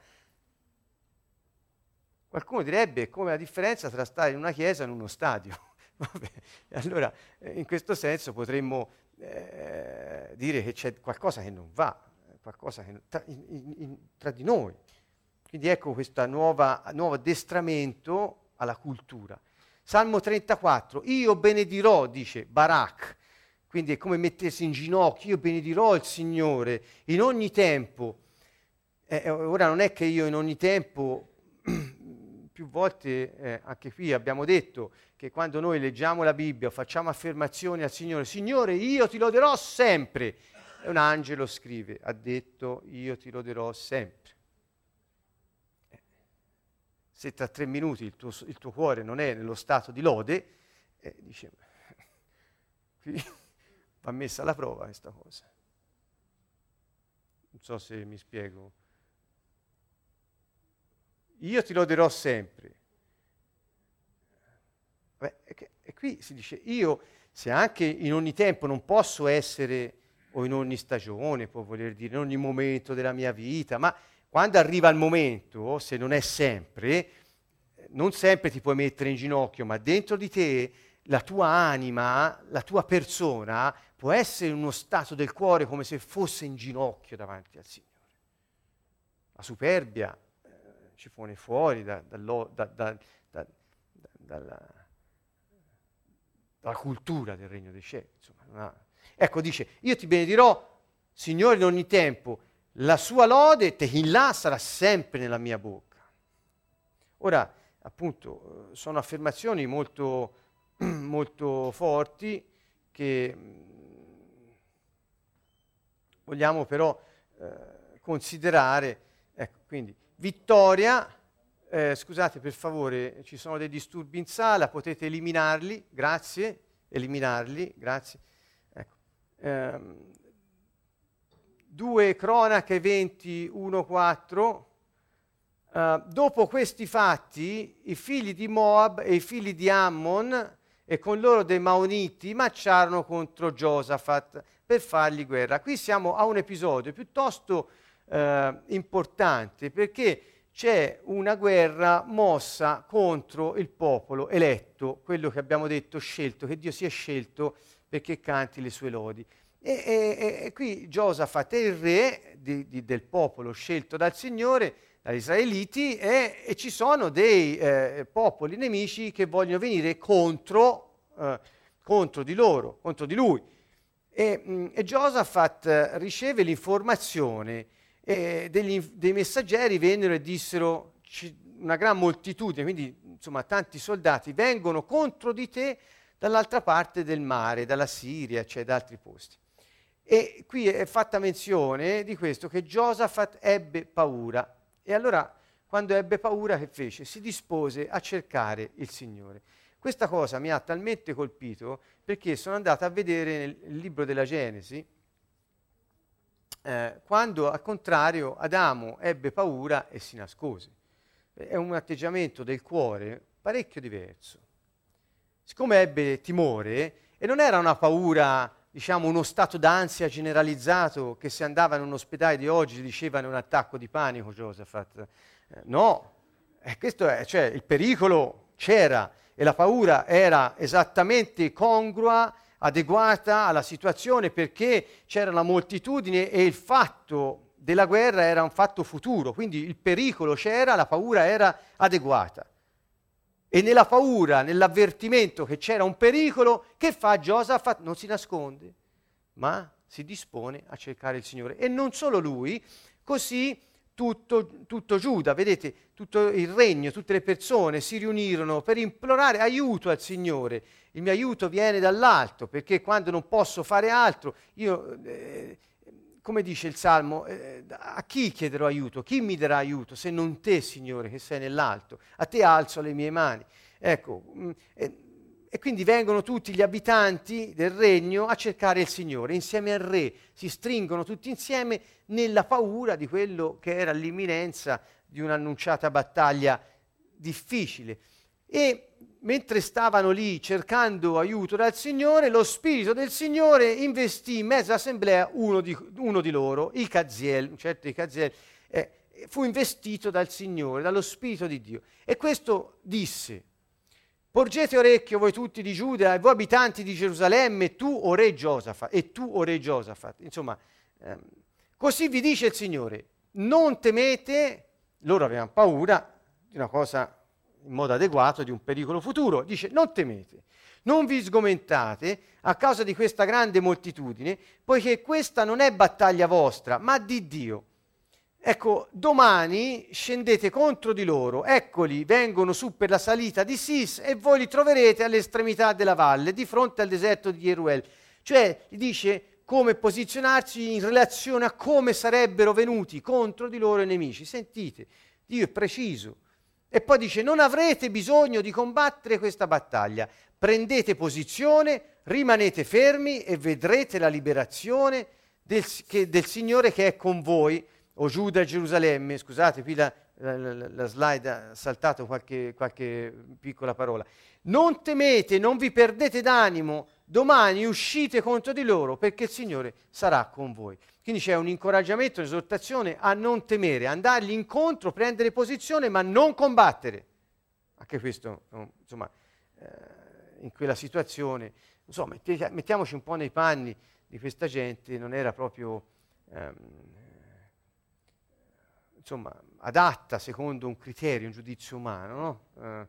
Qualcuno direbbe come la differenza tra stare in una chiesa e in uno stadio. Vabbè, allora in questo senso potremmo eh, dire che c'è qualcosa che non va, qualcosa che non, tra, in, in, tra di noi. Quindi ecco questo nuovo addestramento alla cultura. Salmo trentaquattro, io benedirò, dice Barak, quindi è come mettersi in ginocchio, io benedirò il Signore in ogni tempo. Eh, ora non è che io in ogni tempo... Più volte eh, anche qui abbiamo detto che quando noi leggiamo la Bibbia facciamo affermazioni al Signore, Signore io ti loderò sempre, e un angelo scrive, ha detto io ti loderò sempre. Se tra tre minuti il tuo, il tuo cuore non è nello stato di lode, eh, dice, qui va messa alla prova questa cosa. Non so se mi spiego. Io ti loderò sempre. Beh, e qui si dice, io se anche in ogni tempo non posso essere, o in ogni stagione, può voler dire, in ogni momento della mia vita, ma quando arriva il momento, se non è sempre, non sempre ti puoi mettere in ginocchio, ma dentro di te la tua anima, la tua persona, può essere in uno stato del cuore come se fosse in ginocchio davanti al Signore. La superbia ci pone fuori da, da, da, da, da, dalla, dalla cultura del regno dei cieli. Insomma, non ha... Ecco, dice, io ti benedirò, Signore, in ogni tempo, la sua lode, Tehillah, sarà sempre nella mia bocca. Ora, appunto, sono affermazioni molto, molto forti che vogliamo però eh, considerare. Ecco, quindi, Vittoria, eh, scusate per favore, ci sono dei disturbi in sala, potete eliminarli, grazie, eliminarli, grazie. Ecco. Ehm, due cronache venti uno quattro, eh, dopo questi fatti i figli di Moab e i figli di Ammon e con loro dei Maoniti marciarono contro Giosafat per fargli guerra. Qui siamo a un episodio piuttosto... Eh, importante, perché c'è una guerra mossa contro il popolo eletto, quello che abbiamo detto scelto, che Dio si è scelto perché canti le sue lodi. E, e, e qui Giosafat è il re di, di, del popolo scelto dal Signore, dagli israeliti, e, e ci sono dei eh, popoli nemici che vogliono venire contro, eh, contro di loro, contro di lui. E, mh, e Giosafat riceve l'informazione. E degli, dei messaggeri vennero e dissero, una gran moltitudine, quindi insomma tanti soldati, vengono contro di te dall'altra parte del mare, dalla Siria, cioè da altri posti. E qui è fatta menzione di questo, che Giosafat ebbe paura. E allora, quando ebbe paura, che fece? Si dispose a cercare il Signore. Questa cosa mi ha talmente colpito, perché sono andato a vedere nel libro della Genesi, Eh, quando al contrario Adamo ebbe paura e si nascose. È un atteggiamento del cuore parecchio diverso. Siccome ebbe timore, e non era una paura, diciamo uno stato d'ansia generalizzato che se andava in un ospedale di oggi dicevano un attacco di panico, Giosafat. Eh, no, eh, questo è, cioè, il pericolo c'era e la paura era esattamente congrua, adeguata alla situazione, perché c'era la moltitudine e il fatto della guerra era un fatto futuro, quindi il pericolo c'era, la paura era adeguata. E nella paura, nell'avvertimento che c'era un pericolo, che fa Giosafat? Non si nasconde, ma si dispone a cercare il Signore. E non solo lui, così tutto, tutto Giuda, vedete, tutto il regno, tutte le persone si riunirono per implorare aiuto al Signore. Il mio aiuto viene dall'alto, perché quando non posso fare altro, io, eh, come dice il Salmo, eh, a chi chiederò aiuto? Chi mi darà aiuto se non te, Signore, che sei nell'alto? A te alzo le mie mani. Ecco, mh, e, e quindi vengono tutti gli abitanti del regno a cercare il Signore, insieme al re, si stringono tutti insieme nella paura di quello che era l'imminenza di un'annunciata battaglia difficile. E mentre stavano lì cercando aiuto dal Signore, lo Spirito del Signore investì in mezzo all'assemblea uno di, uno di loro, i Caziel, un certo i Caziel, eh, fu investito dal Signore, dallo Spirito di Dio. E questo disse: porgete orecchio voi tutti di Giuda e voi abitanti di Gerusalemme, tu o re Giosafat, e tu o re Giosafat. Insomma, ehm, così vi dice il Signore, non temete, loro avevano paura di una cosa in modo adeguato, di un pericolo futuro, dice non temete, non vi sgomentate a causa di questa grande moltitudine, poiché questa non è battaglia vostra, ma di Dio. Ecco, domani scendete contro di loro, eccoli, vengono su per la salita di Sis e voi li troverete all'estremità della valle, di fronte al deserto di Yeruel. Cioè, dice come posizionarci in relazione a come sarebbero venuti contro di loro i nemici. Sentite, Dio è preciso. E poi dice, non avrete bisogno di combattere questa battaglia, prendete posizione, rimanete fermi e vedrete la liberazione del, che, del Signore che è con voi. O Giuda e Gerusalemme, scusate, qui la, la, la slide ha saltato qualche, qualche piccola parola. Non temete, non vi perdete d'animo, domani uscite contro di loro perché il Signore sarà con voi. Quindi c'è un incoraggiamento, un'esortazione a non temere, andargli incontro, prendere posizione, ma non combattere. Anche questo, insomma, in quella situazione, non so, mettiamoci un po' nei panni di questa gente, non era proprio... Ehm, insomma, adatta secondo un criterio, un giudizio umano, no?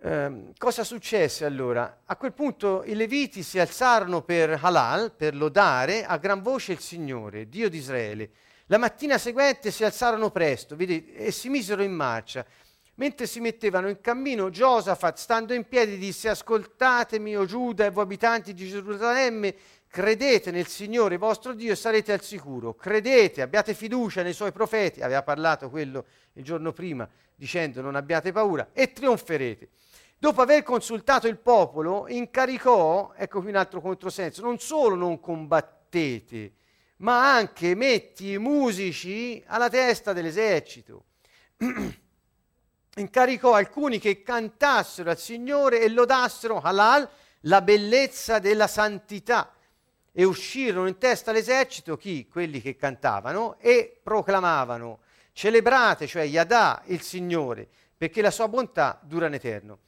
Eh, eh, cosa successe allora? A quel punto i Leviti si alzarono per halal, per lodare a gran voce il Signore, Dio di Israele. La mattina seguente si alzarono presto, vedete, e si misero in marcia. Mentre si mettevano in cammino, Giosafat, stando in piedi, disse: ascoltatemi, o Giuda e voi abitanti di Gerusalemme, credete nel Signore vostro Dio e sarete al sicuro, credete, abbiate fiducia nei suoi profeti, aveva parlato quello il giorno prima dicendo non abbiate paura, e trionferete. Dopo aver consultato il popolo incaricò, ecco qui un altro controsenso, non solo non combattete, ma anche metti i musici alla testa dell'esercito. Incaricò alcuni che cantassero al Signore e lodassero halal la bellezza della santità. E uscirono in testa all'esercito chi? Quelli che cantavano e proclamavano: celebrate, cioè Yadà, il Signore, perché la sua bontà dura in eterno.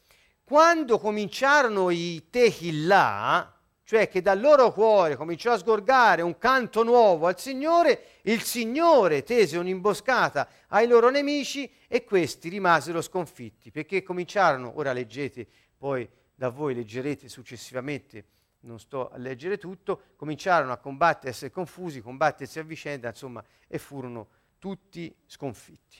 Quando cominciarono i Tehillah, cioè che dal loro cuore cominciò a sgorgare un canto nuovo al Signore, il Signore tese un'imboscata ai loro nemici e questi rimasero sconfitti, perché cominciarono, ora leggete, poi da voi leggerete successivamente, non sto a leggere tutto, cominciarono a combattere, a essere confusi, combattersi a vicenda, insomma, e furono tutti sconfitti.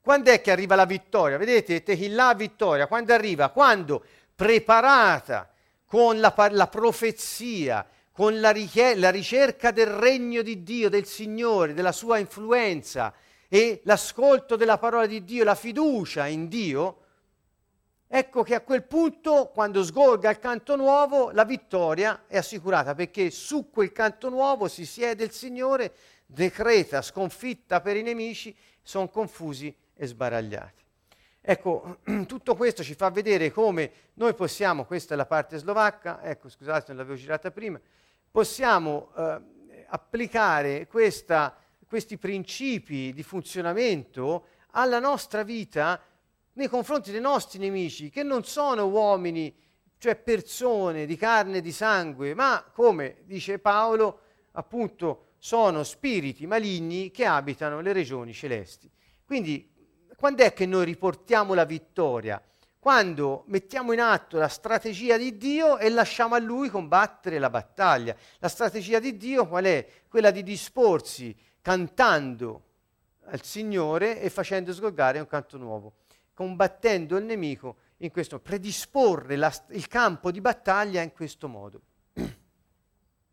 Quando è che arriva la vittoria? Vedete, Tehillah, vittoria. Quando arriva? Quando preparata con la, la profezia, con la, richie- la ricerca del regno di Dio, del Signore, della sua influenza e l'ascolto della parola di Dio, la fiducia in Dio. Ecco che a quel punto, quando sgorga il canto nuovo, la vittoria è assicurata, perché su quel canto nuovo si siede il Signore, decreta sconfitta per i nemici, sono confusi e sbaragliati. Ecco, tutto questo ci fa vedere come noi possiamo, questa è la parte slovacca, ecco scusate non l'avevo girata prima, possiamo eh, applicare questa, questi principi di funzionamento alla nostra vita nei confronti dei nostri nemici, che non sono uomini, cioè persone di carne e di sangue, ma, come dice Paolo, appunto, sono spiriti maligni che abitano le regioni celesti. Quindi, quando è che noi riportiamo la vittoria? Quando mettiamo in atto la strategia di Dio e lasciamo a Lui combattere la battaglia. La strategia di Dio qual è? Quella di disporsi cantando al Signore e facendo sgorgare un canto nuovo, combattendo il nemico in questo, predisporre la, il campo di battaglia in questo modo.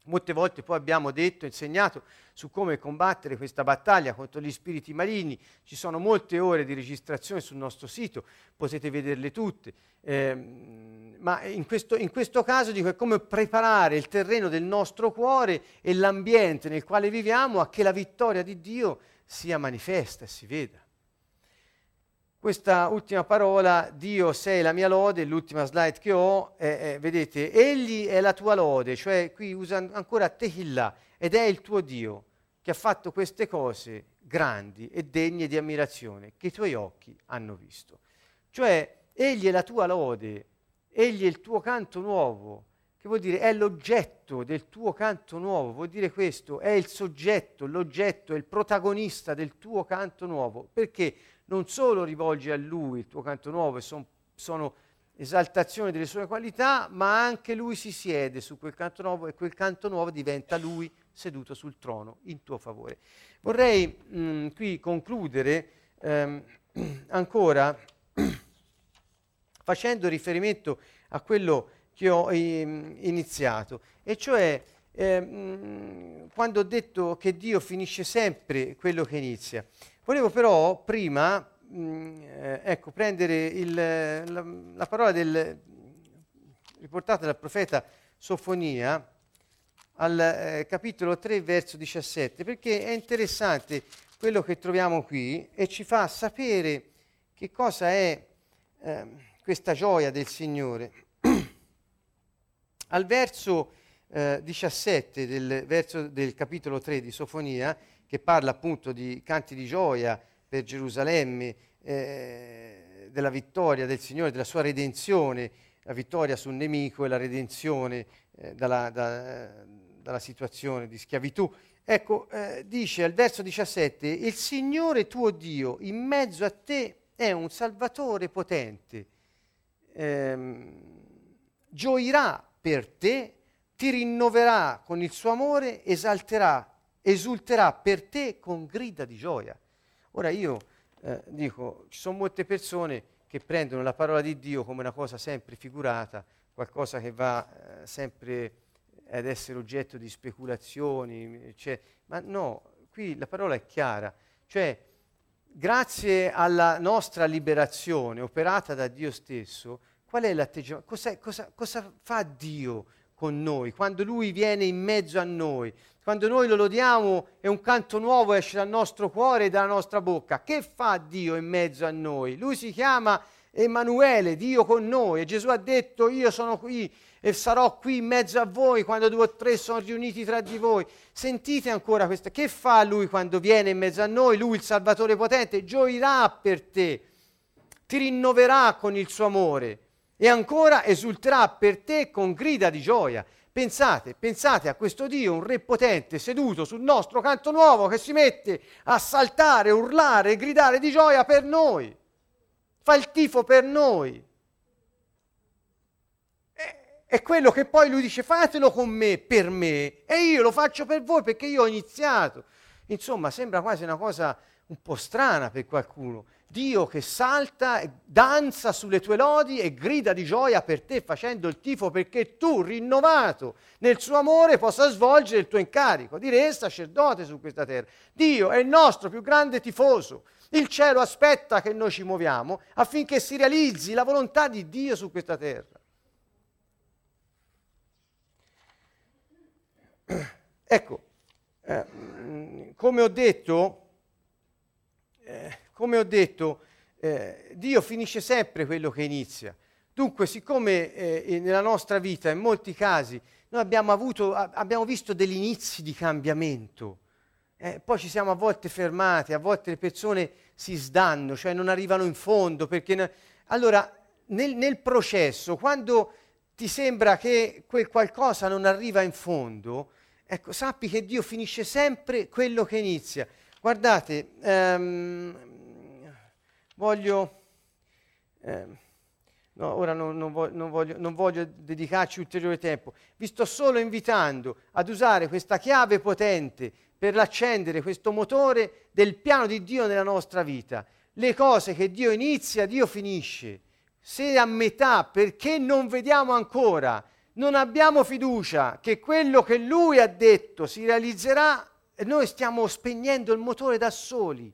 Molte volte poi abbiamo detto, insegnato su come combattere questa battaglia contro gli spiriti maligni, ci sono molte ore di registrazione sul nostro sito, potete vederle tutte, eh, ma in questo, in questo caso dico è come preparare il terreno del nostro cuore e l'ambiente nel quale viviamo a che la vittoria di Dio sia manifesta e si veda. Questa ultima parola, Dio sei la mia lode, l'ultima slide che ho, eh, eh, vedete, Egli è la tua lode, cioè qui usa ancora Tehillah, ed è il tuo Dio, che che ha fatto queste cose grandi e degne di ammirazione che i tuoi occhi hanno visto. Cioè, egli è la tua lode, egli è il tuo canto nuovo, che vuol dire è l'oggetto del tuo canto nuovo, vuol dire questo, è il soggetto, l'oggetto, è il protagonista del tuo canto nuovo, perché non solo rivolge a lui il tuo canto nuovo e son, sono esaltazione delle sue qualità, ma anche lui si siede su quel canto nuovo e quel canto nuovo diventa lui seduto sul trono in tuo favore. Vorrei mh, qui concludere ehm, ancora facendo riferimento a quello che ho iniziato, e cioè ehm, quando ho detto che Dio finisce sempre quello che inizia. Volevo però prima mh, ecco, prendere il, la, la parola del, riportata dal profeta Sofonia al eh, capitolo tre, verso diciassette, perché è interessante quello che troviamo qui e ci fa sapere che cosa è eh, questa gioia del Signore. Al verso eh, diciassette del verso del capitolo tre di Sofonia, che parla appunto di canti di gioia per Gerusalemme, eh, della vittoria del Signore, della sua redenzione, la vittoria sul nemico e la redenzione eh, dalla, da, dalla situazione di schiavitù. Ecco, eh, dice al verso diciassette, il Signore tuo Dio in mezzo a te è un Salvatore potente, ehm, gioirà per te, ti rinnoverà con il suo amore, esalterà, esulterà per te con grida di gioia. Ora io eh, dico, ci sono molte persone che prendono la parola di Dio come una cosa sempre figurata, qualcosa che va eh, sempre ad essere oggetto di speculazioni, cioè, ma no, qui la parola è chiara, cioè grazie alla nostra liberazione operata da Dio stesso, qual è l'atteggiamento? Cosa, cosa, cosa fa Dio con noi? Quando Lui viene in mezzo a noi, quando noi lo lodiamo e un canto nuovo esce dal nostro cuore e dalla nostra bocca, che fa Dio in mezzo a noi? Lui si chiama Emanuele, Dio con noi, e Gesù ha detto io sono qui e sarò qui in mezzo a voi quando due o tre sono riuniti tra di voi. Sentite ancora questa, che fa Lui quando viene in mezzo a noi? Lui, il Salvatore potente, gioirà per te, ti rinnoverà con il suo amore. E ancora esulterà per te con grida di gioia. Pensate, pensate a questo Dio, un re potente, seduto sul nostro canto nuovo, che si mette a saltare, urlare, gridare di gioia per noi. Fa il tifo per noi. È quello che poi lui dice, fatelo con me, per me, e io lo faccio per voi perché io ho iniziato. Insomma, sembra quasi una cosa un po' strana per qualcuno. Dio che salta, danza sulle tue lodi e grida di gioia per te facendo il tifo perché tu, rinnovato nel suo amore, possa svolgere il tuo incarico di re e sacerdote su questa terra. Dio è il nostro più grande tifoso. Il cielo aspetta che noi ci muoviamo affinché si realizzi la volontà di Dio su questa terra. Ecco, eh, come ho detto... Eh, Come ho detto, eh, Dio finisce sempre quello che inizia. Dunque, siccome eh, nella nostra vita, in molti casi, noi abbiamo, avuto, a, abbiamo visto degli inizi di cambiamento, eh, poi ci siamo a volte fermati, a volte le persone si sdanno, cioè non arrivano in fondo. Perché ne... Allora, nel, nel processo, quando ti sembra che quel qualcosa non arriva in fondo, ecco, sappi che Dio finisce sempre quello che inizia. Guardate... Ehm, Voglio, eh, no, ora non, non, voglio, non, voglio, non voglio dedicarci ulteriore tempo, vi sto solo invitando ad usare questa chiave potente per accendere questo motore del piano di Dio nella nostra vita. Le cose che Dio inizia, Dio finisce. Se a metà, perché non vediamo ancora, non abbiamo fiducia che quello che Lui ha detto si realizzerà, noi stiamo spegnendo il motore da soli.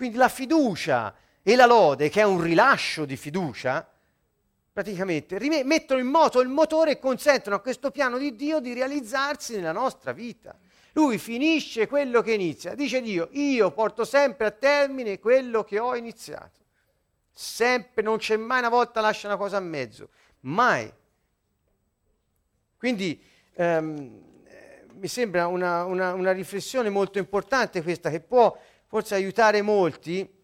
Quindi la fiducia e la lode, che è un rilascio di fiducia, praticamente rime- mettono in moto il motore e consentono a questo piano di Dio di realizzarsi nella nostra vita. Lui finisce quello che inizia. Dice Dio, io porto sempre a termine quello che ho iniziato. Sempre, non c'è mai una volta lascia una cosa a mezzo. Mai. Quindi... Ehm, mi sembra una, una, una riflessione molto importante questa, che può forse aiutare molti.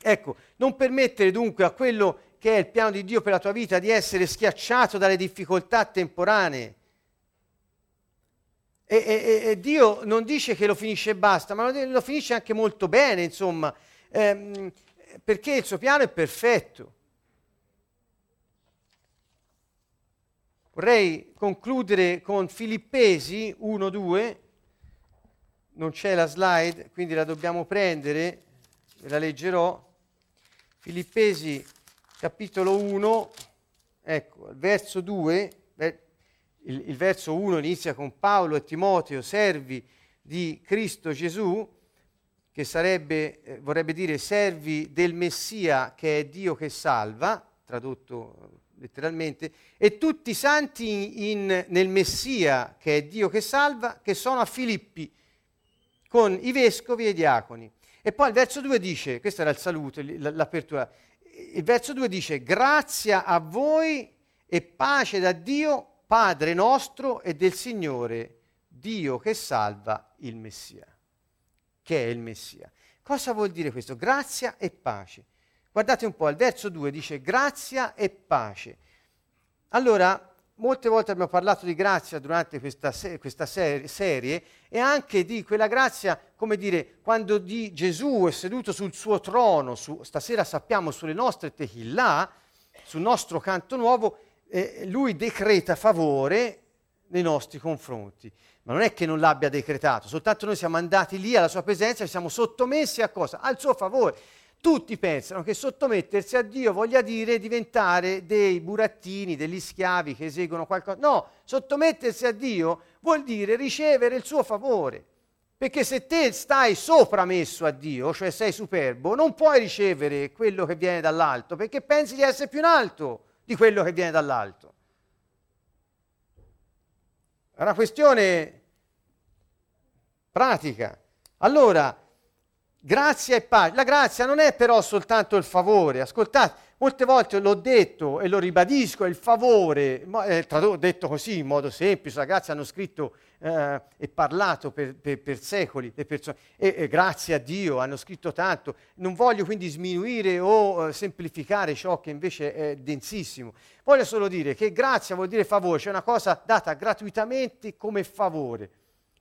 Ecco, non permettere dunque a quello che è il piano di Dio per la tua vita di essere schiacciato dalle difficoltà temporanee. E, e, e Dio non dice che lo finisce e basta, ma lo, lo finisce anche molto bene, insomma, ehm, perché il suo piano è perfetto. Vorrei concludere con Filippesi uno due, non c'è la slide, quindi la dobbiamo prendere, ve la leggerò. Filippesi capitolo uno, ecco, verso due, il, il verso uno inizia con Paolo e Timoteo, servi di Cristo Gesù, che sarebbe, eh, vorrebbe dire servi del Messia, che è Dio che salva, tradotto letteralmente, e tutti i santi in, nel Messia, che è Dio che salva, che sono a Filippi, con i vescovi e i diaconi. E poi il verso due dice, questo era il saluto, l'apertura, il verso due dice: grazia a voi e pace da Dio Padre nostro e del Signore, Dio che salva il Messia, che è il Messia. Cosa vuol dire questo? Grazia e pace. Guardate un po', il verso due dice grazia e pace. Allora, molte volte abbiamo parlato di grazia durante questa, se- questa ser- serie e anche di quella grazia, come dire, quando di Gesù è seduto sul suo trono, su, stasera sappiamo sulle nostre Tehillah, sul nostro Canto Nuovo, eh, lui decreta favore nei nostri confronti. Ma non è che non l'abbia decretato, soltanto noi siamo andati lì alla sua presenza e siamo sottomessi a cosa? Al suo favore. Tutti pensano che sottomettersi a Dio voglia dire diventare dei burattini, degli schiavi che eseguono qualcosa. No, sottomettersi a Dio vuol dire ricevere il suo favore. Perché se te stai sopramesso a Dio, cioè sei superbo, non puoi ricevere quello che viene dall'alto, perché pensi di essere più in alto di quello che viene dall'alto. È una questione pratica. Allora, grazia e pace. La grazia non è però soltanto il favore. Ascoltate, molte volte l'ho detto e lo ribadisco, il favore, eh, tradotto, detto così in modo semplice, la grazia hanno scritto eh, e parlato per, per, per secoli le persone, e, e grazie a Dio hanno scritto tanto. Non voglio quindi sminuire o eh, semplificare ciò che invece è densissimo. Voglio solo dire che grazia vuol dire favore, cioè una cosa data gratuitamente come favore,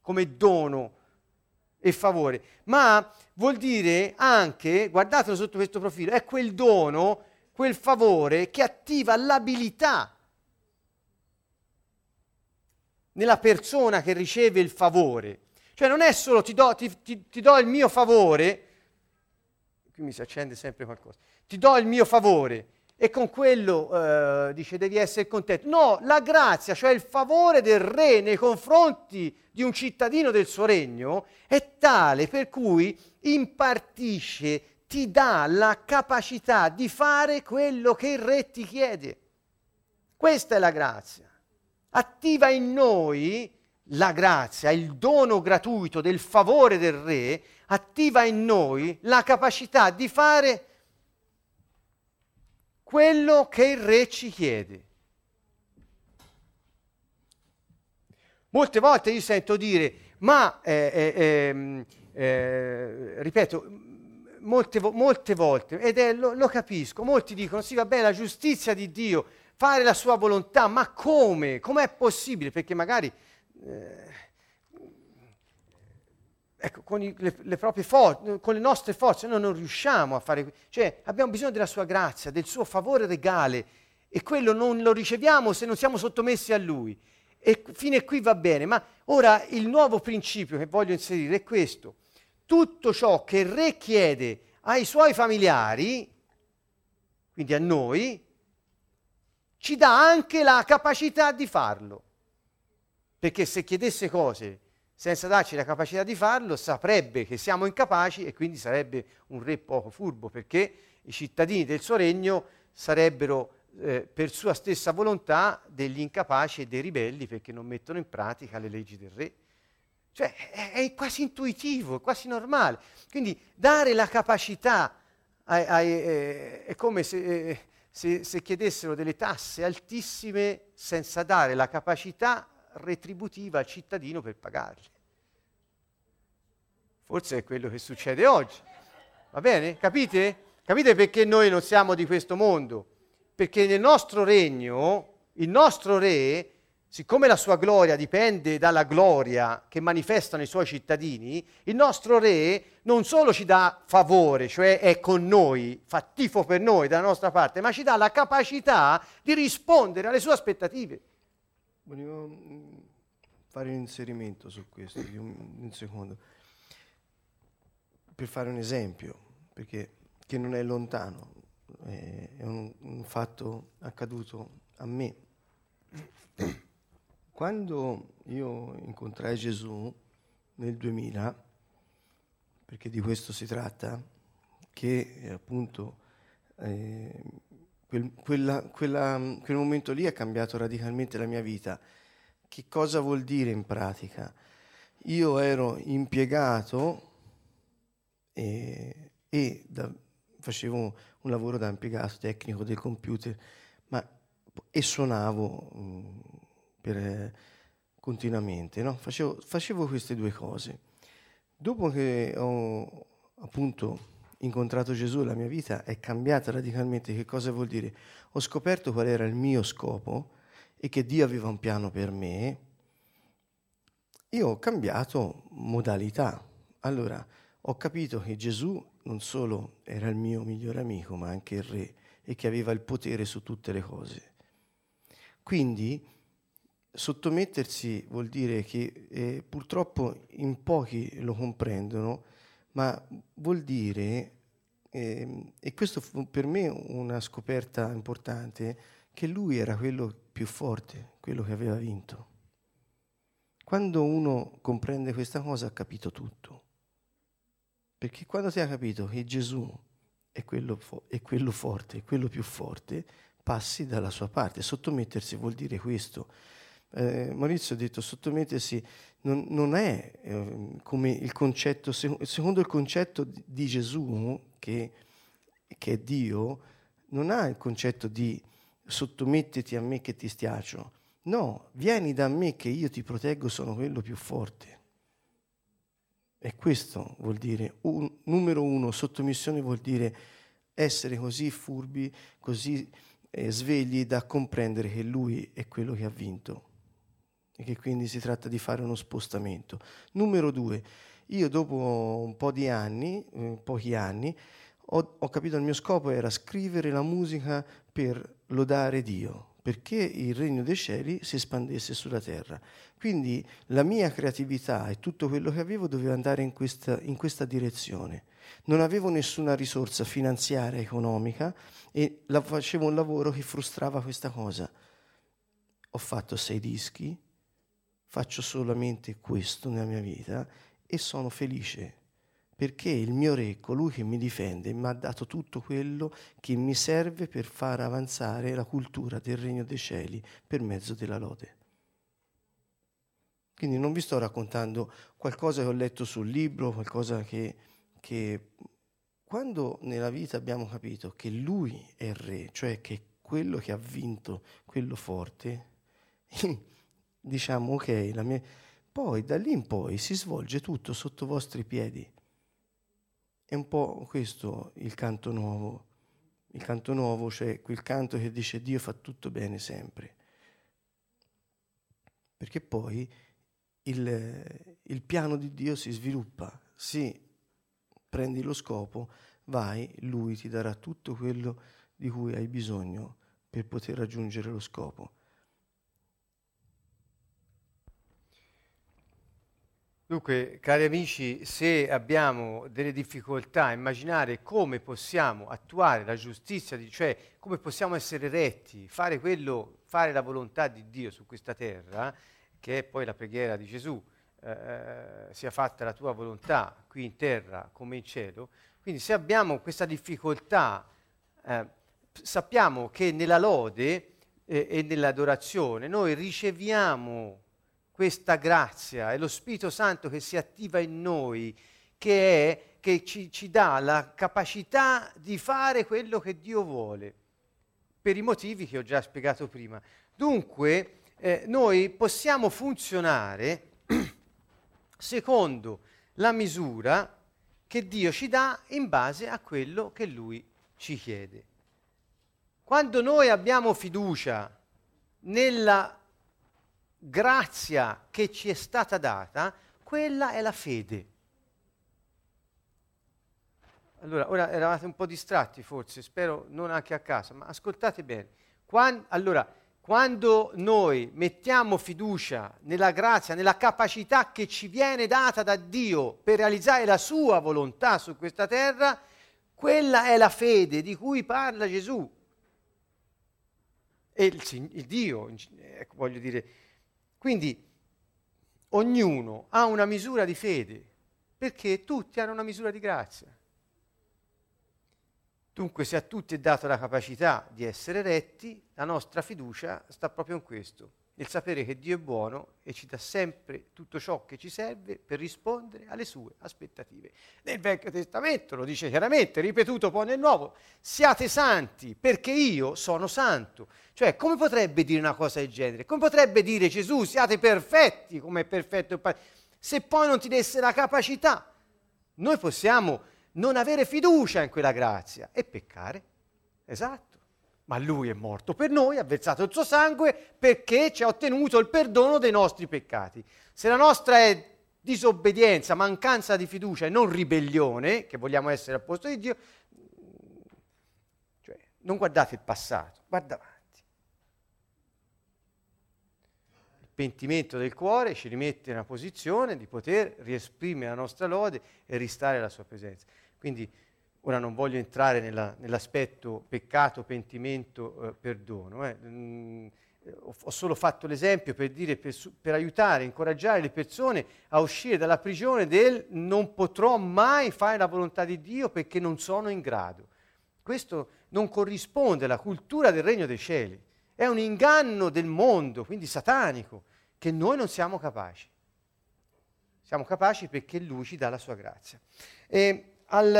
come dono e favore, ma vuol dire anche, guardatelo sotto questo profilo, è quel dono, quel favore che attiva l'abilità nella persona che riceve il favore. Cioè non è solo ti do, ti, ti, ti do il mio favore, qui mi si accende sempre qualcosa, ti do il mio favore e con quello eh, dice devi essere contento. No, la grazia, cioè il favore del re nei confronti di un cittadino del suo regno, è tale per cui impartisce, ti dà la capacità di fare quello che il re ti chiede. Questa è la grazia. Attiva in noi la grazia, il dono gratuito del favore del re, attiva in noi la capacità di fare quello che il re ci chiede. Molte volte io sento dire, ma, eh, eh, eh, eh, ripeto, molte, molte volte, ed è, lo, lo capisco, molti dicono, sì, va bene, la giustizia di Dio, fare la sua volontà, ma come? Com'è possibile? Perché magari, eh, ecco, con, i, le, le proprie for- con le nostre forze noi non riusciamo a fare, cioè abbiamo bisogno della sua grazia, del suo favore regale, e quello non lo riceviamo se non siamo sottomessi a lui. E fine qui va bene, ma ora il nuovo principio che voglio inserire è questo: tutto ciò che il re chiede ai suoi familiari, quindi a noi, ci dà anche la capacità di farlo, perché se chiedesse cose senza darci la capacità di farlo saprebbe che siamo incapaci e quindi sarebbe un re poco furbo, perché i cittadini del suo regno sarebbero Eh, per sua stessa volontà degli incapaci e dei ribelli, perché non mettono in pratica le leggi del re. Cioè è, è quasi intuitivo, è quasi normale. Quindi dare la capacità ai, ai, eh, è come se, eh, se, se chiedessero delle tasse altissime senza dare la capacità retributiva al cittadino per pagarli. Forse è quello che succede oggi. Va bene? Capite? Capite perché noi non siamo di questo mondo? Perché nel nostro regno, il nostro re, siccome la sua gloria dipende dalla gloria che manifestano i suoi cittadini, il nostro re non solo ci dà favore, cioè è con noi, fa tifo per noi dalla nostra parte, ma ci dà la capacità di rispondere alle sue aspettative. Volevo fare un inserimento su questo, un secondo, per fare un esempio, perché che non è lontano, è un, un fatto accaduto a me. Quando io incontrai Gesù nel duemila, perché di questo si tratta, che appunto eh, quel, quella, quella, quel momento lì ha cambiato radicalmente la mia vita. Che cosa vuol dire in pratica? Io ero impiegato e, e da, facevo un lavoro da impiegato tecnico del computer, ma, e suonavo mh, per, continuamente, no? facevo, facevo queste due cose. Dopo che ho appunto incontrato Gesù, la mia vita è cambiata radicalmente. Che cosa vuol dire? Ho scoperto qual era il mio scopo e che Dio aveva un piano per me. Io ho cambiato modalità. Allora, ho capito che Gesù non solo era il mio migliore amico, ma anche il re, e che aveva il potere su tutte le cose. Quindi sottomettersi vuol dire che eh, purtroppo in pochi lo comprendono, ma vuol dire, eh, e questo fu per me una scoperta importante, che lui era quello più forte, quello che aveva vinto. Quando uno comprende questa cosa ha capito tutto. Perché quando ti ha capito che Gesù è quello, fo- è quello forte, è quello più forte, passi dalla sua parte. Sottomettersi vuol dire questo. Eh, Maurizio ha detto sottomettersi non, non è eh, come il concetto, secondo il concetto di Gesù, che, che è Dio, non ha il concetto di sottomettiti a me che ti stiaccio. No, vieni da me che io ti proteggo, sono quello più forte. E questo vuol dire, un, numero uno, sottomissione vuol dire essere così furbi, così eh, svegli da comprendere che lui è quello che ha vinto e che quindi si tratta di fare uno spostamento. Numero due, io dopo un po' di anni, eh, pochi anni, ho, ho capito il mio scopo era scrivere la musica per lodare Dio, perché il regno dei cieli si espandesse sulla terra. Quindi la mia creatività e tutto quello che avevo doveva andare in questa, in questa direzione. Non avevo nessuna risorsa finanziaria, economica, e la, facevo un lavoro che frustrava questa cosa. Ho fatto sei dischi, faccio solamente questo nella mia vita e sono felice, perché il mio re, colui che mi difende, mi ha dato tutto quello che mi serve per far avanzare la cultura del regno dei cieli per mezzo della lode. Quindi non vi sto raccontando qualcosa che ho letto sul libro, qualcosa che, che quando nella vita abbiamo capito che lui è il re, cioè che quello che ha vinto, quello forte, diciamo ok, la mia... poi da lì in poi si svolge tutto sotto i vostri piedi. È un po' questo il canto nuovo, il canto nuovo, cioè quel canto che dice Dio fa tutto bene sempre, perché poi il, il piano di Dio si sviluppa, sì, prendi lo scopo, vai, lui ti darà tutto quello di cui hai bisogno per poter raggiungere lo scopo. Dunque, cari amici, se abbiamo delle difficoltà a immaginare come possiamo attuare la giustizia, cioè come possiamo essere retti, fare quello, fare la volontà di Dio su questa terra, che è poi la preghiera di Gesù, eh, sia fatta la tua volontà qui in terra come in cielo, quindi se abbiamo questa difficoltà, eh, sappiamo che nella lode eh, e nell'adorazione noi riceviamo questa grazia, è lo Spirito Santo che si attiva in noi, che, è, che ci, ci dà la capacità di fare quello che Dio vuole, per i motivi che ho già spiegato prima. Dunque, eh, noi possiamo funzionare secondo la misura che Dio ci dà in base a quello che Lui ci chiede. Quando noi abbiamo fiducia nella grazia che ci è stata data, quella è la fede. Allora, ora eravate un po' distratti forse, spero non anche a casa, ma ascoltate bene. Quando, allora, quando noi mettiamo fiducia nella grazia, nella capacità che ci viene data da Dio per realizzare la sua volontà su questa terra, quella è la fede di cui parla Gesù. E il, il Dio, ecco, voglio dire, quindi ognuno ha una misura di fede, perché tutti hanno una misura di grazia. Dunque, se a tutti è data la capacità di essere retti, la nostra fiducia sta proprio in questo, nel sapere che Dio è buono e ci dà sempre tutto ciò che ci serve per rispondere alle sue aspettative. Nel Vecchio Testamento lo dice chiaramente, ripetuto poi nel Nuovo: siate santi perché io sono santo. Cioè, come potrebbe dire una cosa del genere? Come potrebbe dire Gesù: siate perfetti come è perfetto il Padre, se poi non ti desse la capacità? Noi possiamo non avere fiducia in quella grazia e peccare, esatto. Ma Lui è morto per noi, ha versato il suo sangue perché ci ha ottenuto il perdono dei nostri peccati. Se la nostra è disobbedienza, mancanza di fiducia e non ribellione, che vogliamo essere al posto di Dio, cioè non guardate il passato, guarda avanti. Il pentimento del cuore ci rimette in una posizione di poter riesprimere la nostra lode e ristare la sua presenza. Quindi, ora non voglio entrare nella, nell'aspetto peccato, pentimento, eh, perdono. Eh. Mm, ho solo fatto l'esempio per dire, per, per aiutare, incoraggiare le persone a uscire dalla prigione del non potrò mai fare la volontà di Dio perché non sono in grado. Questo non corrisponde alla cultura del Regno dei Cieli. È un inganno del mondo, quindi satanico, che noi non siamo capaci. Siamo capaci perché Lui ci dà la sua grazia. E, al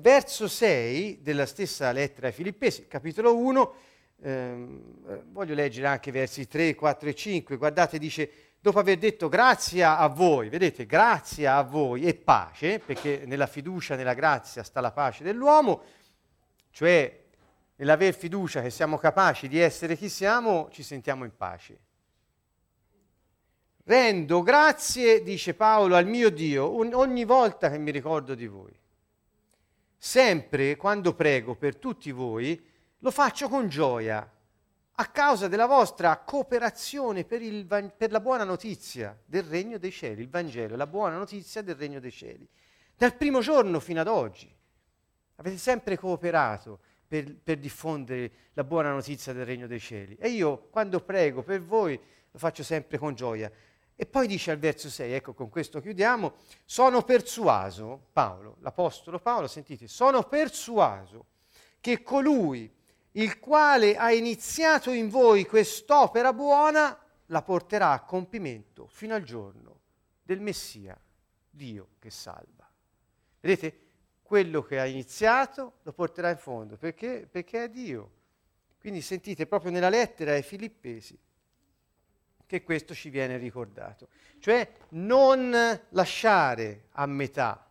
verso sei della stessa lettera ai Filippesi, capitolo uno, ehm, voglio leggere anche versi tre, quattro e cinque, guardate, dice: dopo aver detto grazia a voi, vedete, grazia a voi e pace, perché nella fiducia, nella grazia sta la pace dell'uomo, cioè nell'aver fiducia che siamo capaci di essere chi siamo, ci sentiamo in pace. Rendo grazie, dice Paolo, al mio Dio un, ogni volta che mi ricordo di voi. Sempre quando prego per tutti voi, lo faccio con gioia, a causa della vostra cooperazione per, il, per la buona notizia del Regno dei Cieli, il Vangelo, la buona notizia del Regno dei Cieli. Dal primo giorno fino ad oggi avete sempre cooperato per, per diffondere la buona notizia del Regno dei Cieli. E io, quando prego per voi, lo faccio sempre con gioia. E poi dice al verso sei, ecco, con questo chiudiamo: sono persuaso, Paolo, l'apostolo Paolo, sentite, sono persuaso che colui il quale ha iniziato in voi quest'opera buona la porterà a compimento fino al giorno del Messia, Dio che salva. Vedete? Quello che ha iniziato lo porterà in fondo, perché? Perché è Dio. Quindi sentite, proprio nella lettera ai Filippesi, che questo ci viene ricordato, cioè non lasciare a metà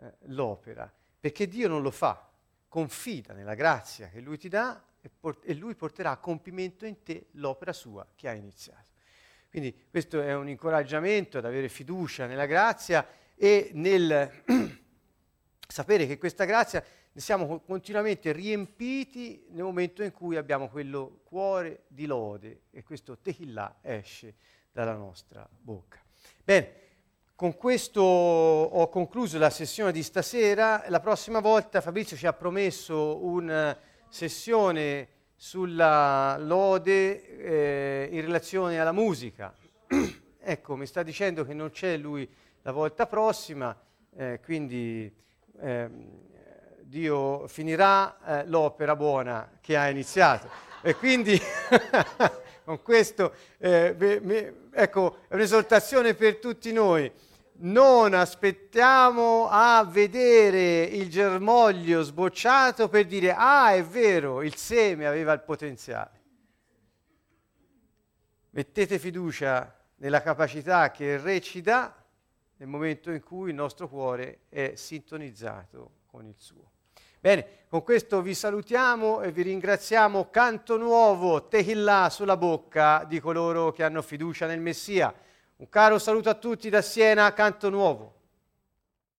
eh, l'opera, perché Dio non lo fa, confida nella grazia che Lui ti dà e, port- e Lui porterà a compimento in te l'opera sua che ha iniziato. Quindi questo è un incoraggiamento ad avere fiducia nella grazia e nel sapere che questa grazia ne siamo continuamente riempiti nel momento in cui abbiamo quello cuore di lode e questo Tehillah esce dalla nostra bocca. Bene, con questo ho concluso la sessione di stasera. La prossima volta Fabrizio ci ha promesso una sessione sulla lode eh, in relazione alla musica. Ecco, mi sta dicendo che non c'è lui la volta prossima, eh, quindi... Eh, Dio finirà eh, l'opera buona che ha iniziato. E quindi con questo eh, be, me, ecco, è un'esortazione per tutti noi: non aspettiamo a vedere il germoglio sbocciato per dire: ah, è vero, il seme aveva il potenziale. Mettete fiducia nella capacità che il Re ci dà nel momento in cui il nostro cuore è sintonizzato con il suo. Bene, con questo vi salutiamo e vi ringraziamo. Canto nuovo, Tehillah sulla bocca di coloro che hanno fiducia nel Messia. Un caro saluto a tutti da Siena, Canto Nuovo.